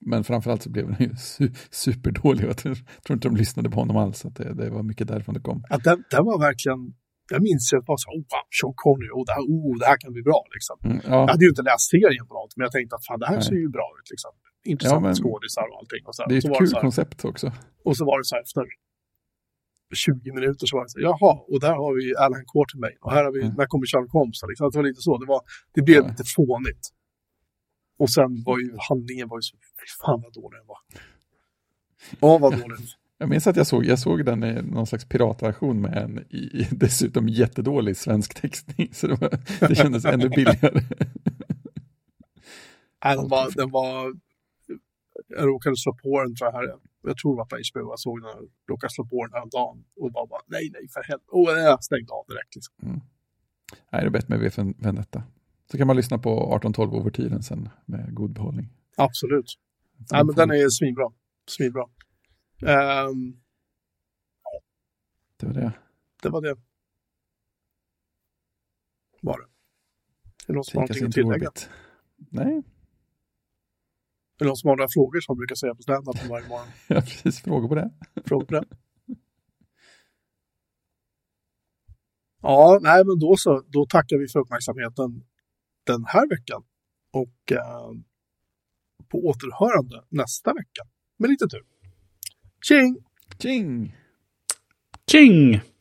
Men framförallt så blev den ju su- superdålig. Jag tror inte de lyssnade på honom alls. Att det, det var mycket därifrån det kom. Ja, den, den var verkligen... Jag minns att jag bara så, oh, tjock Conny, oh, oh, det här kan bli bra. Liksom. Mm, ja. Jag hade ju inte läst serien på något, men jag tänkte att fan, det här Nej. ser ju bra ut. Liksom. Intressant ja, skådisar och allting. Och så här, det är ett så var kul det så här, koncept också. Och så var det så här, efter tjugo minuter så var det så här, jaha, och där har vi Alan Quartermain. Och här har vi, mm. när kommer Charles Compson? Liksom. Det var lite så, det, var, det blev ja. lite fånigt. Och sen var ju handlingen var ju så, fan vad dålig den var. Ja, vad dålig. Jag minns att jag såg, jag såg den i någon slags piratversion med en i, dessutom jättedålig svensk textning. Så det, var, det kändes ännu billigare. Nej, den var, den var... Jag råkade slå på den, tror jag. Här, jag tror det var på H B O. Jag såg den här, råkade slå på den här dagen. Och bara, bara nej, nej, för helvete. Och jag stängde av direkt. Liksom. Mm. Nej, det är bättre med V för Vendetta. Så kan man lyssna på arton tolv över tiden sen med god behållning. Absolut. Nej, men den är svinbra. Svinbra. Um, det var det. Det var det. Var det? Är det någon som har någonting att tillägga? Nej. Är det någon som har några frågor som man brukar säga på stand-up på varje morgon? Ja, precis. Frågor på det. Frågor på det. Ja, nej men då så. Då tackar vi för uppmärksamheten den här veckan. Och eh, på återhörande nästa vecka. Med lite tur. Ching! Ching! Ching!